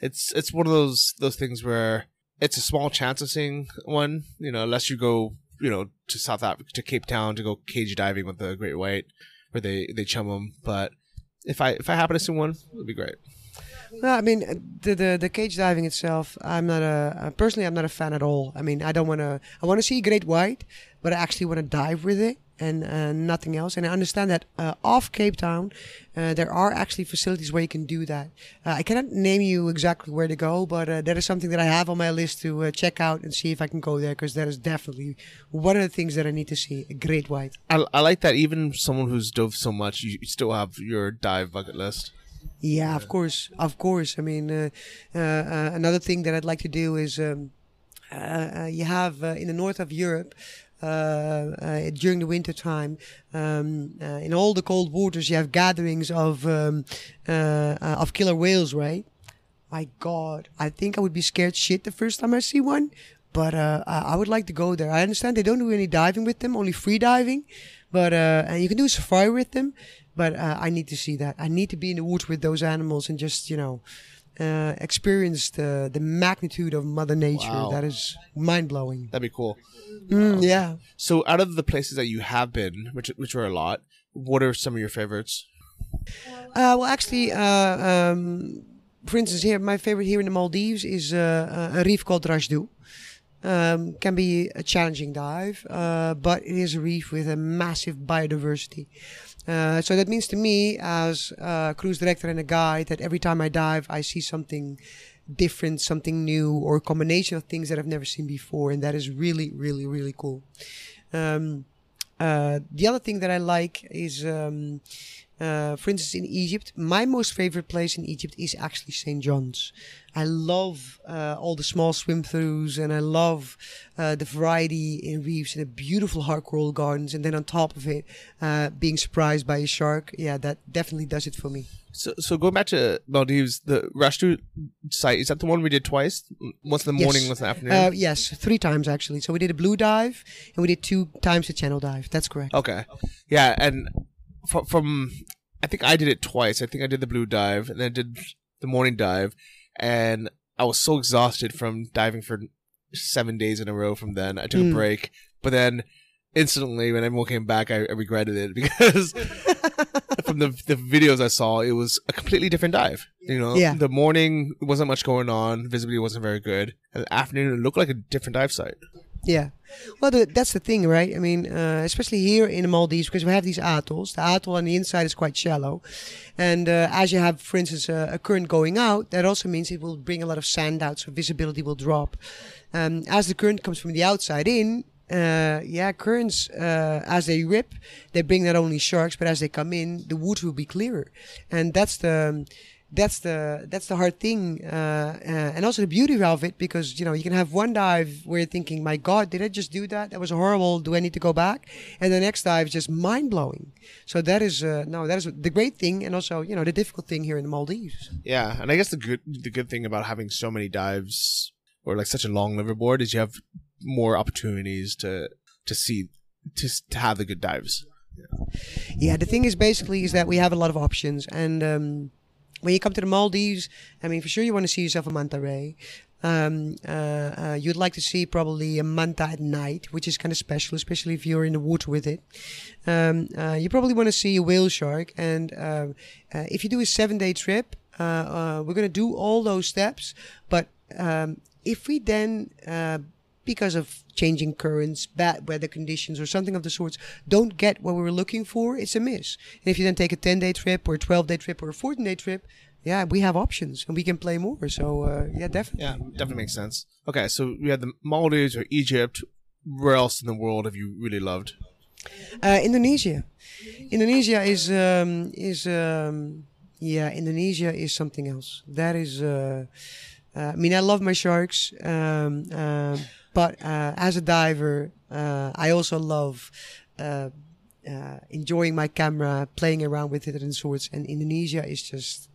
it's one of those things where it's a small chance of seeing one, you know, unless you go, you know, to South Africa, to Cape Town, to go cage diving with the great white, where they chum them. But if I happen to see one, it would be great. No, I mean, the cage diving itself, I'm not a fan at all. I mean, I want to see great white, but I actually want to dive with it and nothing else. And I understand that off Cape Town, there are actually facilities where you can do that. I cannot name you exactly where to go, but that is something that I have on my list to check out and see if I can go there, because that is definitely one of the things that I need to see, a great white. I like that even someone who's dove so much, you still have your dive bucket list. Yeah, of course, of course. I mean, another thing that I'd like to do is you have in the north of Europe, during the winter time, in all the cold waters, you have gatherings of killer whales, right? My God, I think I would be scared shit the first time I see one, but I would like to go there. I understand they don't do any diving with them, only free diving, but and you can do a safari with them, but I need to see that. I need to be in the woods with those animals and just, you know, experienced the magnitude of Mother Nature. Wow. That is mind-blowing. That'd be cool. Yeah. So out of the places that you have been, which are a lot, what are some of your favorites? Well, actually, for instance, here, my favorite here in the Maldives is a reef called Rasdhoo. Can be a challenging dive, but it is a reef with a massive biodiversity. So that means to me, as a cruise director and a guide, that every time I dive, I see something different, something new, or a combination of things that I've never seen before. And that is really, really, really cool. The other thing that I like is, for instance, in Egypt, my most favorite place in Egypt is actually St. John's. I love all the small swim-throughs, and I love the variety in reefs and the beautiful hard coral gardens. And then on top of it, being surprised by a shark. Yeah, that definitely does it for me. So going back to Maldives, the Rasdhoo site, is that the one we did twice? Once in the morning, once in the afternoon? Yes, 3 times actually. So we did a blue dive and we did 2 times a channel dive. That's correct. Okay. Yeah, and from I think I did it twice. I think I did the blue dive and then I did the morning dive, and I was so exhausted from diving for 7 days in a row. From then I took a break, but then instantly when everyone came back, I regretted it because from the videos I saw, it was a completely different dive. You know, the morning wasn't much going on, visibility wasn't very good, and the afternoon it looked like a different dive site. Yeah. Well, that's the thing, right? I mean, especially here in the Maldives, because we have these atolls. The atoll on the inside is quite shallow. And as you have, for instance, a current going out, that also means it will bring a lot of sand out, so visibility will drop. As the current comes from the outside in, currents, as they rip, they bring not only sharks, but as they come in, the water will be clearer. And that's the... that's the hard thing, and also the beauty of it, because you can have one dive where you're thinking, my God, did I just do that? That was horrible. Do I need to go back? And the next dive is just mind blowing. So that is that is the great thing, and also the difficult thing here in the Maldives. Yeah, and I guess the good thing about having so many dives or like such a long liverboard is you have more opportunities to have the good dives. Yeah, the thing is basically is that we have a lot of options, and when you come to the Maldives, I mean, for sure you want to see yourself a manta ray. You'd like to see probably a manta at night, which is kind of special, especially if you're in the woods with it. You probably want to see a whale shark, and if you do a 7-day trip, we're going to do all those steps, but if we then because of changing currents, bad weather conditions, or something of the sorts, don't get what we were looking for, it's a miss. And if you then take a 10-day trip, or a 12-day trip, or a 14-day trip, yeah, we have options, and we can play more. So, yeah, definitely. Yeah, definitely makes sense. Okay, so we had the Maldives or Egypt. Where else in the world have you really loved? Indonesia. Indonesia is... yeah, Indonesia is something else. That is... I mean, I love my sharks, but as a diver, I also love enjoying my camera, playing around with it and sorts. And Indonesia is just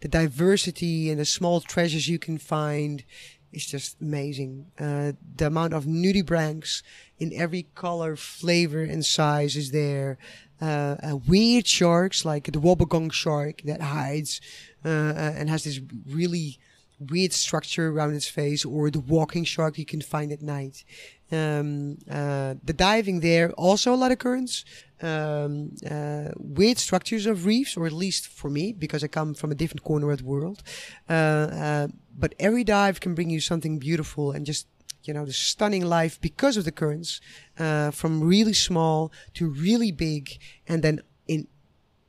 the diversity and the small treasures you can find is just amazing. The amount of nudibranchs in every color, flavor, and size is there. Weird sharks like the wobbegong shark that hides and has this really weird structure around its face, or the walking shark you can find at night. The diving there, also a lot of currents, weird structures of reefs, or at least for me, because I come from a different corner of the world. But every dive can bring you something beautiful, and just, the stunning life because of the currents, from really small to really big, and then in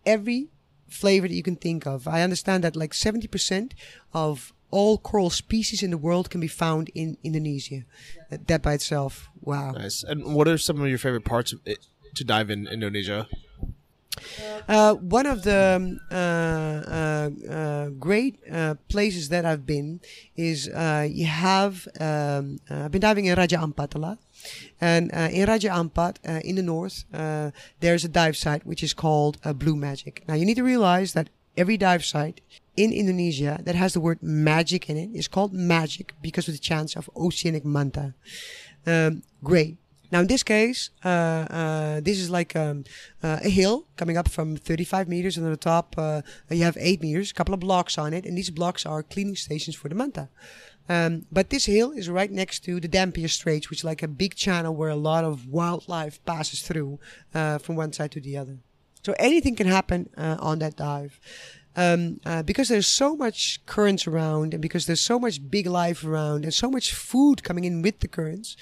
every flavor that you can think of. I understand that like 70% of all coral species in the world can be found in Indonesia. That by itself, wow. Nice. And what are some of your favorite parts of it to dive in Indonesia? One of the great places that I've been is I've been diving in Raja Ampat a lot. And in Raja Ampat, in the north, there's a dive site which is called Blue Magic. Now, you need to realize that every dive site in Indonesia that has the word magic in it is called magic because of the chance of oceanic manta. Great. Now, in this case, this is like a hill coming up from 35 meters, and on the top you have 8 meters, a couple of blocks on it, and these blocks are cleaning stations for the manta. But this hill is right next to the Dampier Straits, which is like a big channel where a lot of wildlife passes through from one side to the other. So anything can happen on that dive. Because there's so much currents around, and because there's so much big life around, and so much food coming in with the currents,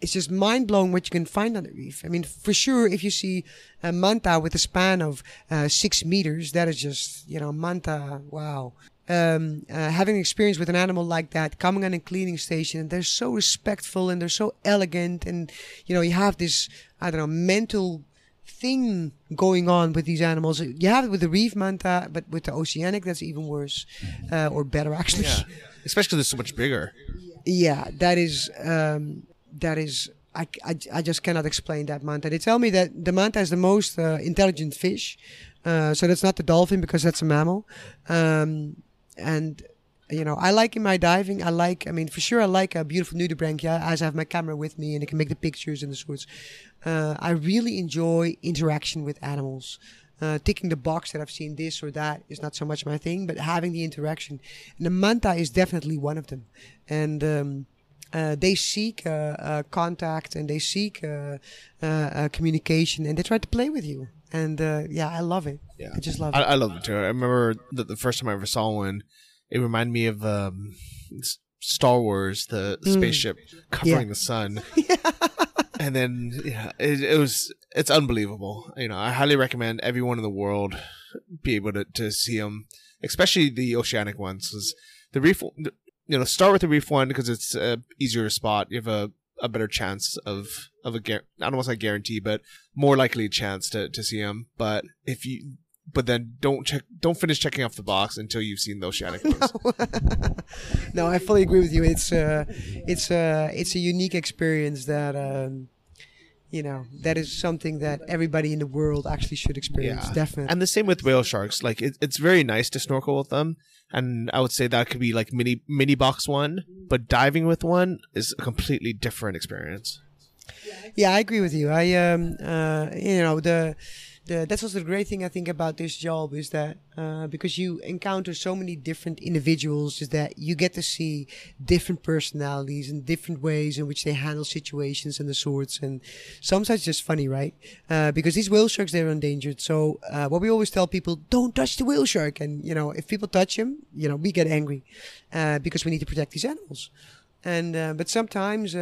it's just mind-blowing what you can find on the reef. I mean, for sure, if you see a manta with a span of 6 meters, that is just, manta, wow. Having an experience with an animal like that, coming on a cleaning station, and they're so respectful, and they're so elegant, and, you have this, mental thing going on with these animals. You have it with the reef manta, but with the oceanic, that's even worse, or better, actually. Yeah. Especially because it's so much bigger. Yeah, that is I just cannot explain that manta. They tell me that the manta is the most intelligent fish, so that's not the dolphin because that's a mammal. And I like in my diving, I like a beautiful nudibranchia, as I have my camera with me and I can make the pictures and the sorts. I really enjoy interaction with animals. Ticking the box that I've seen this or that is not so much my thing, but having the interaction. And the manta is definitely one of them. And they seek contact, and they seek communication, and they try to play with you. And yeah, I love it. Yeah. I just love it. I love it too. I remember the first time I ever saw one, it reminded me of Star Wars, the spaceship covering the sun. Yeah. And then it's unbelievable. I highly recommend everyone in the world be able to see them, especially the oceanic ones. 'Cause the reef, start with the reef one because it's an easier spot. You have a better chance of a, I don't want to say guarantee, but more likely chance to see them. But if you but then don't finish checking off the box until you've seen those shanachos. No, I fully agree with you. It's a unique experience that you know, that is something that everybody in the world actually should experience. Yeah. Definitely. And the same with whale sharks. Like it's very nice to snorkel with them. And I would say that could be like mini box one, but diving with one is a completely different experience. Yeah, I agree with you. I you know, that's also the great thing I think about this job is that because you encounter so many different individuals, is that you get to see different personalities and different ways in which they handle situations and the sorts. And sometimes it's just funny, right? Because these whale sharks, they're endangered. So what we always tell people, don't touch the whale shark. And, you know, if people touch him, you know, we get angry because we need to protect these animals. And but sometimes we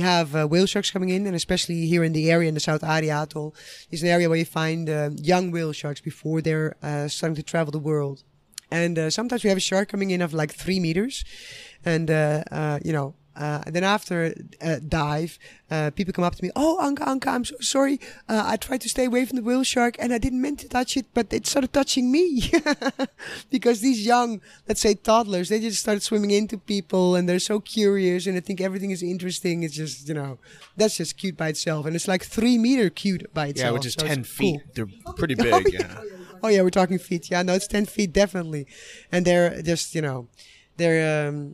have whale sharks coming in, and especially here in the area in the South Ari Atoll is an area where you find young whale sharks before they're starting to travel the world. And sometimes we have a shark coming in of like 3 meters, and you know. And then after a dive, people come up to me. Oh, Anka, I'm so sorry. I tried to stay away from the whale shark and I didn't mean to touch it, but it started touching me. Because these young, let's say toddlers, they just started swimming into people and they're so curious and I think everything is interesting. It's just, you know, that's just cute by itself. And it's like 3 meter cute by itself. Yeah, which is so 10 feet. Cool. They're pretty big. Oh, yeah. Oh yeah, we're talking feet. Yeah, no, it's 10 feet definitely. And they're just, you know, they're,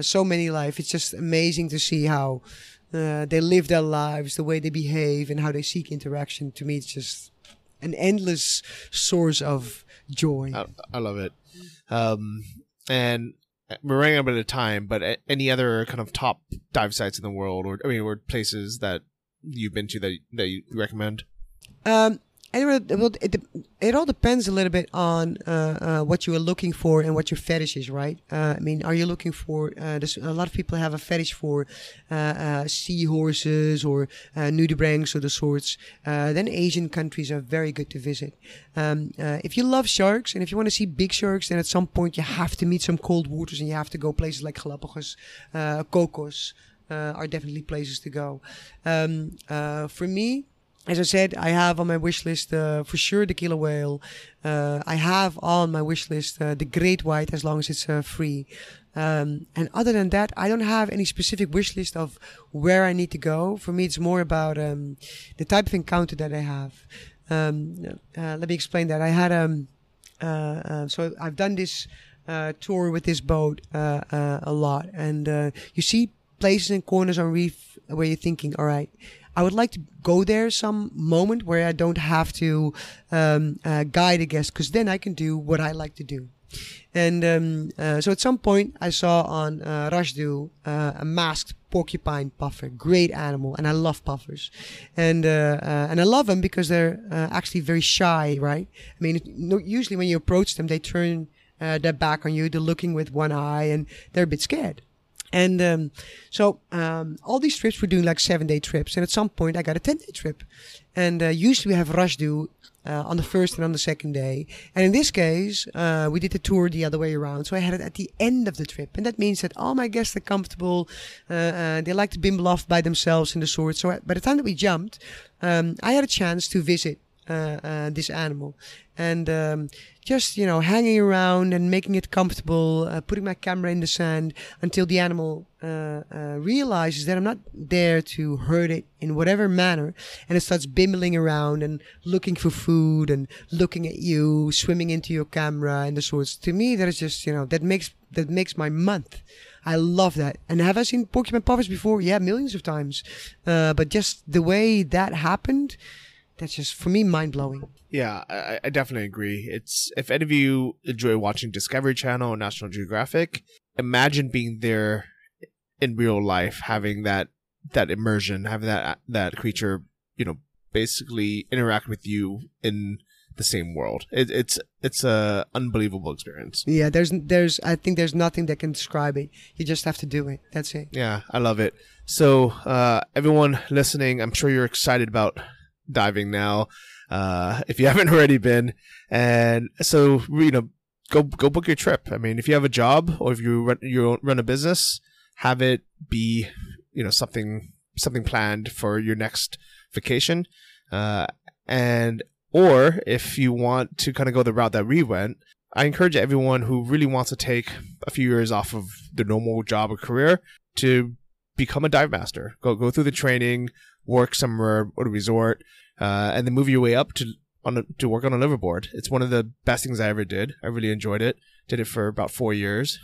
so many life. It's just amazing to see how they live their lives, the way they behave and how they seek interaction. To me, it's just an endless source of joy. I love it. And we're running out of time, but any other kind of top dive sites in the world or places that you've been to that you recommend? It all depends a little bit on what you are looking for and what your fetish is, right? I mean, are you looking for... a lot of people have a fetish for seahorses or nudibranchs or the sorts. Then Asian countries are very good to visit. If you love sharks and if you want to see big sharks, then at some point you have to meet some cold waters and you have to go places like Galapagos, Cocos are definitely places to go. For me... As I said, I have on my wish list for sure the killer whale. I have on my wish list the great white, as long as it's free. And other than that, I don't have any specific wish list of where I need to go. For me, it's more about the type of encounter that I have. Let me explain that. I had so I've done this tour with this boat a lot, and you see places and corners on reef where you're thinking, all right, I would like to go there some moment where I don't have to guide a guest, because then I can do what I like to do. And so at some point I saw on Rasdhoo a masked porcupine puffer, great animal, and I love puffers. And I love them because they're actually very shy, right? I mean, usually when you approach them, they turn their back on you, they're looking with one eye, and they're a bit scared. And so all these trips we're doing like 7-day trips, and at some point I got a 10-day trip. And usually we have Rasdhoo on the first and on the second day. And in this case, we did the tour the other way around. So I had it at the end of the trip. And that means that all my guests are comfortable. They like to bimble off by themselves and the sort. So by the time that we jumped, I had a chance to visit this animal. And just, you know, hanging around and making it comfortable, putting my camera in the sand until the animal realizes that I'm not there to hurt it in whatever manner. And it starts bimbling around and looking for food and looking at you, swimming into your camera and the sorts. To me, that is just, you know, that makes my month. I love that. And have I seen porcupine puffers before? Yeah, millions of times. But just the way that happened... That's just, for me, mind-blowing. Yeah, I definitely agree. It's, if any of you enjoy watching Discovery Channel or National Geographic, imagine being there in real life, having that immersion, having that creature, you know, basically interact with you in the same world. It's a unbelievable experience. Yeah, I think there's nothing that can describe it. You just have to do it. That's it. Yeah, I love it. So everyone listening, I'm sure you're excited about diving now, if you haven't already been. And so, you know, go book your trip. I mean, if you have a job or if you run a business, have it be, you know, something planned for your next vacation. Or if you want to kind of go the route that we went, I encourage everyone who really wants to take a few years off of their normal job or career to become a dive master. Go through the training, work somewhere at a resort, and then move your way up to work on a liverboard. It's one of the best things I ever did. I really enjoyed it. Did it for about 4 years.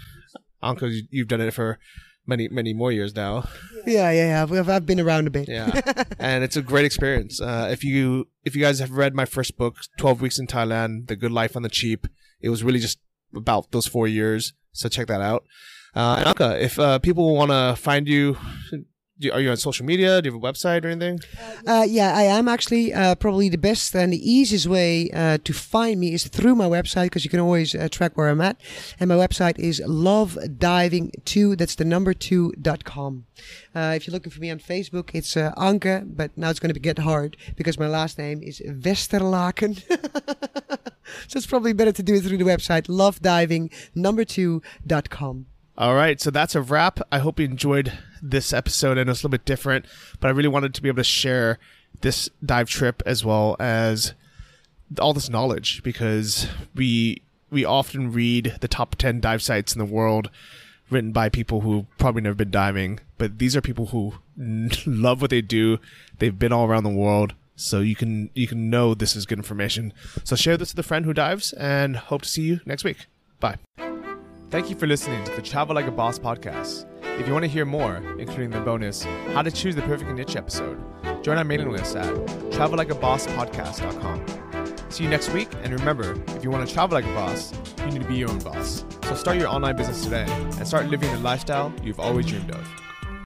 Anko, you've done it for many more years now. Yeah. I've been around a bit. Yeah, and it's a great experience. If you guys have read my first book, 12 Weeks in Thailand, The Good Life on the Cheap, it was really just about those 4 years. So check that out. And Anka, if people want to find you, are you on social media? Do you have a website or anything? Yeah, I am actually. Probably the best and the easiest way to find me is through my website, because you can always track where I'm at. And my website is lovediving2, that's the number 2.com. If you're looking for me on Facebook, it's Anke, but now it's going to get hard because my last name is Westerlaken. So it's probably better to do it through the website, lovediving2.com. All right, so that's a wrap. I hope you enjoyed this episode. I know it's a little bit different, but I really wanted to be able to share this dive trip as well as all this knowledge, because we often read the top 10 dive sites in the world written by people who probably never been diving, but these are people who love what they do. They've been all around the world, so you can know this is good information. So share this with a friend who dives, and hope to see you next week. Bye. Thank you for listening to the Travel Like a Boss podcast. If you want to hear more, including the bonus How to Choose the Perfect Niche episode, join our mailing list at travellikeabosspodcast.com. See you next week, and remember, if you want to travel like a boss, you need to be your own boss. So start your online business today and start living the lifestyle you've always dreamed of.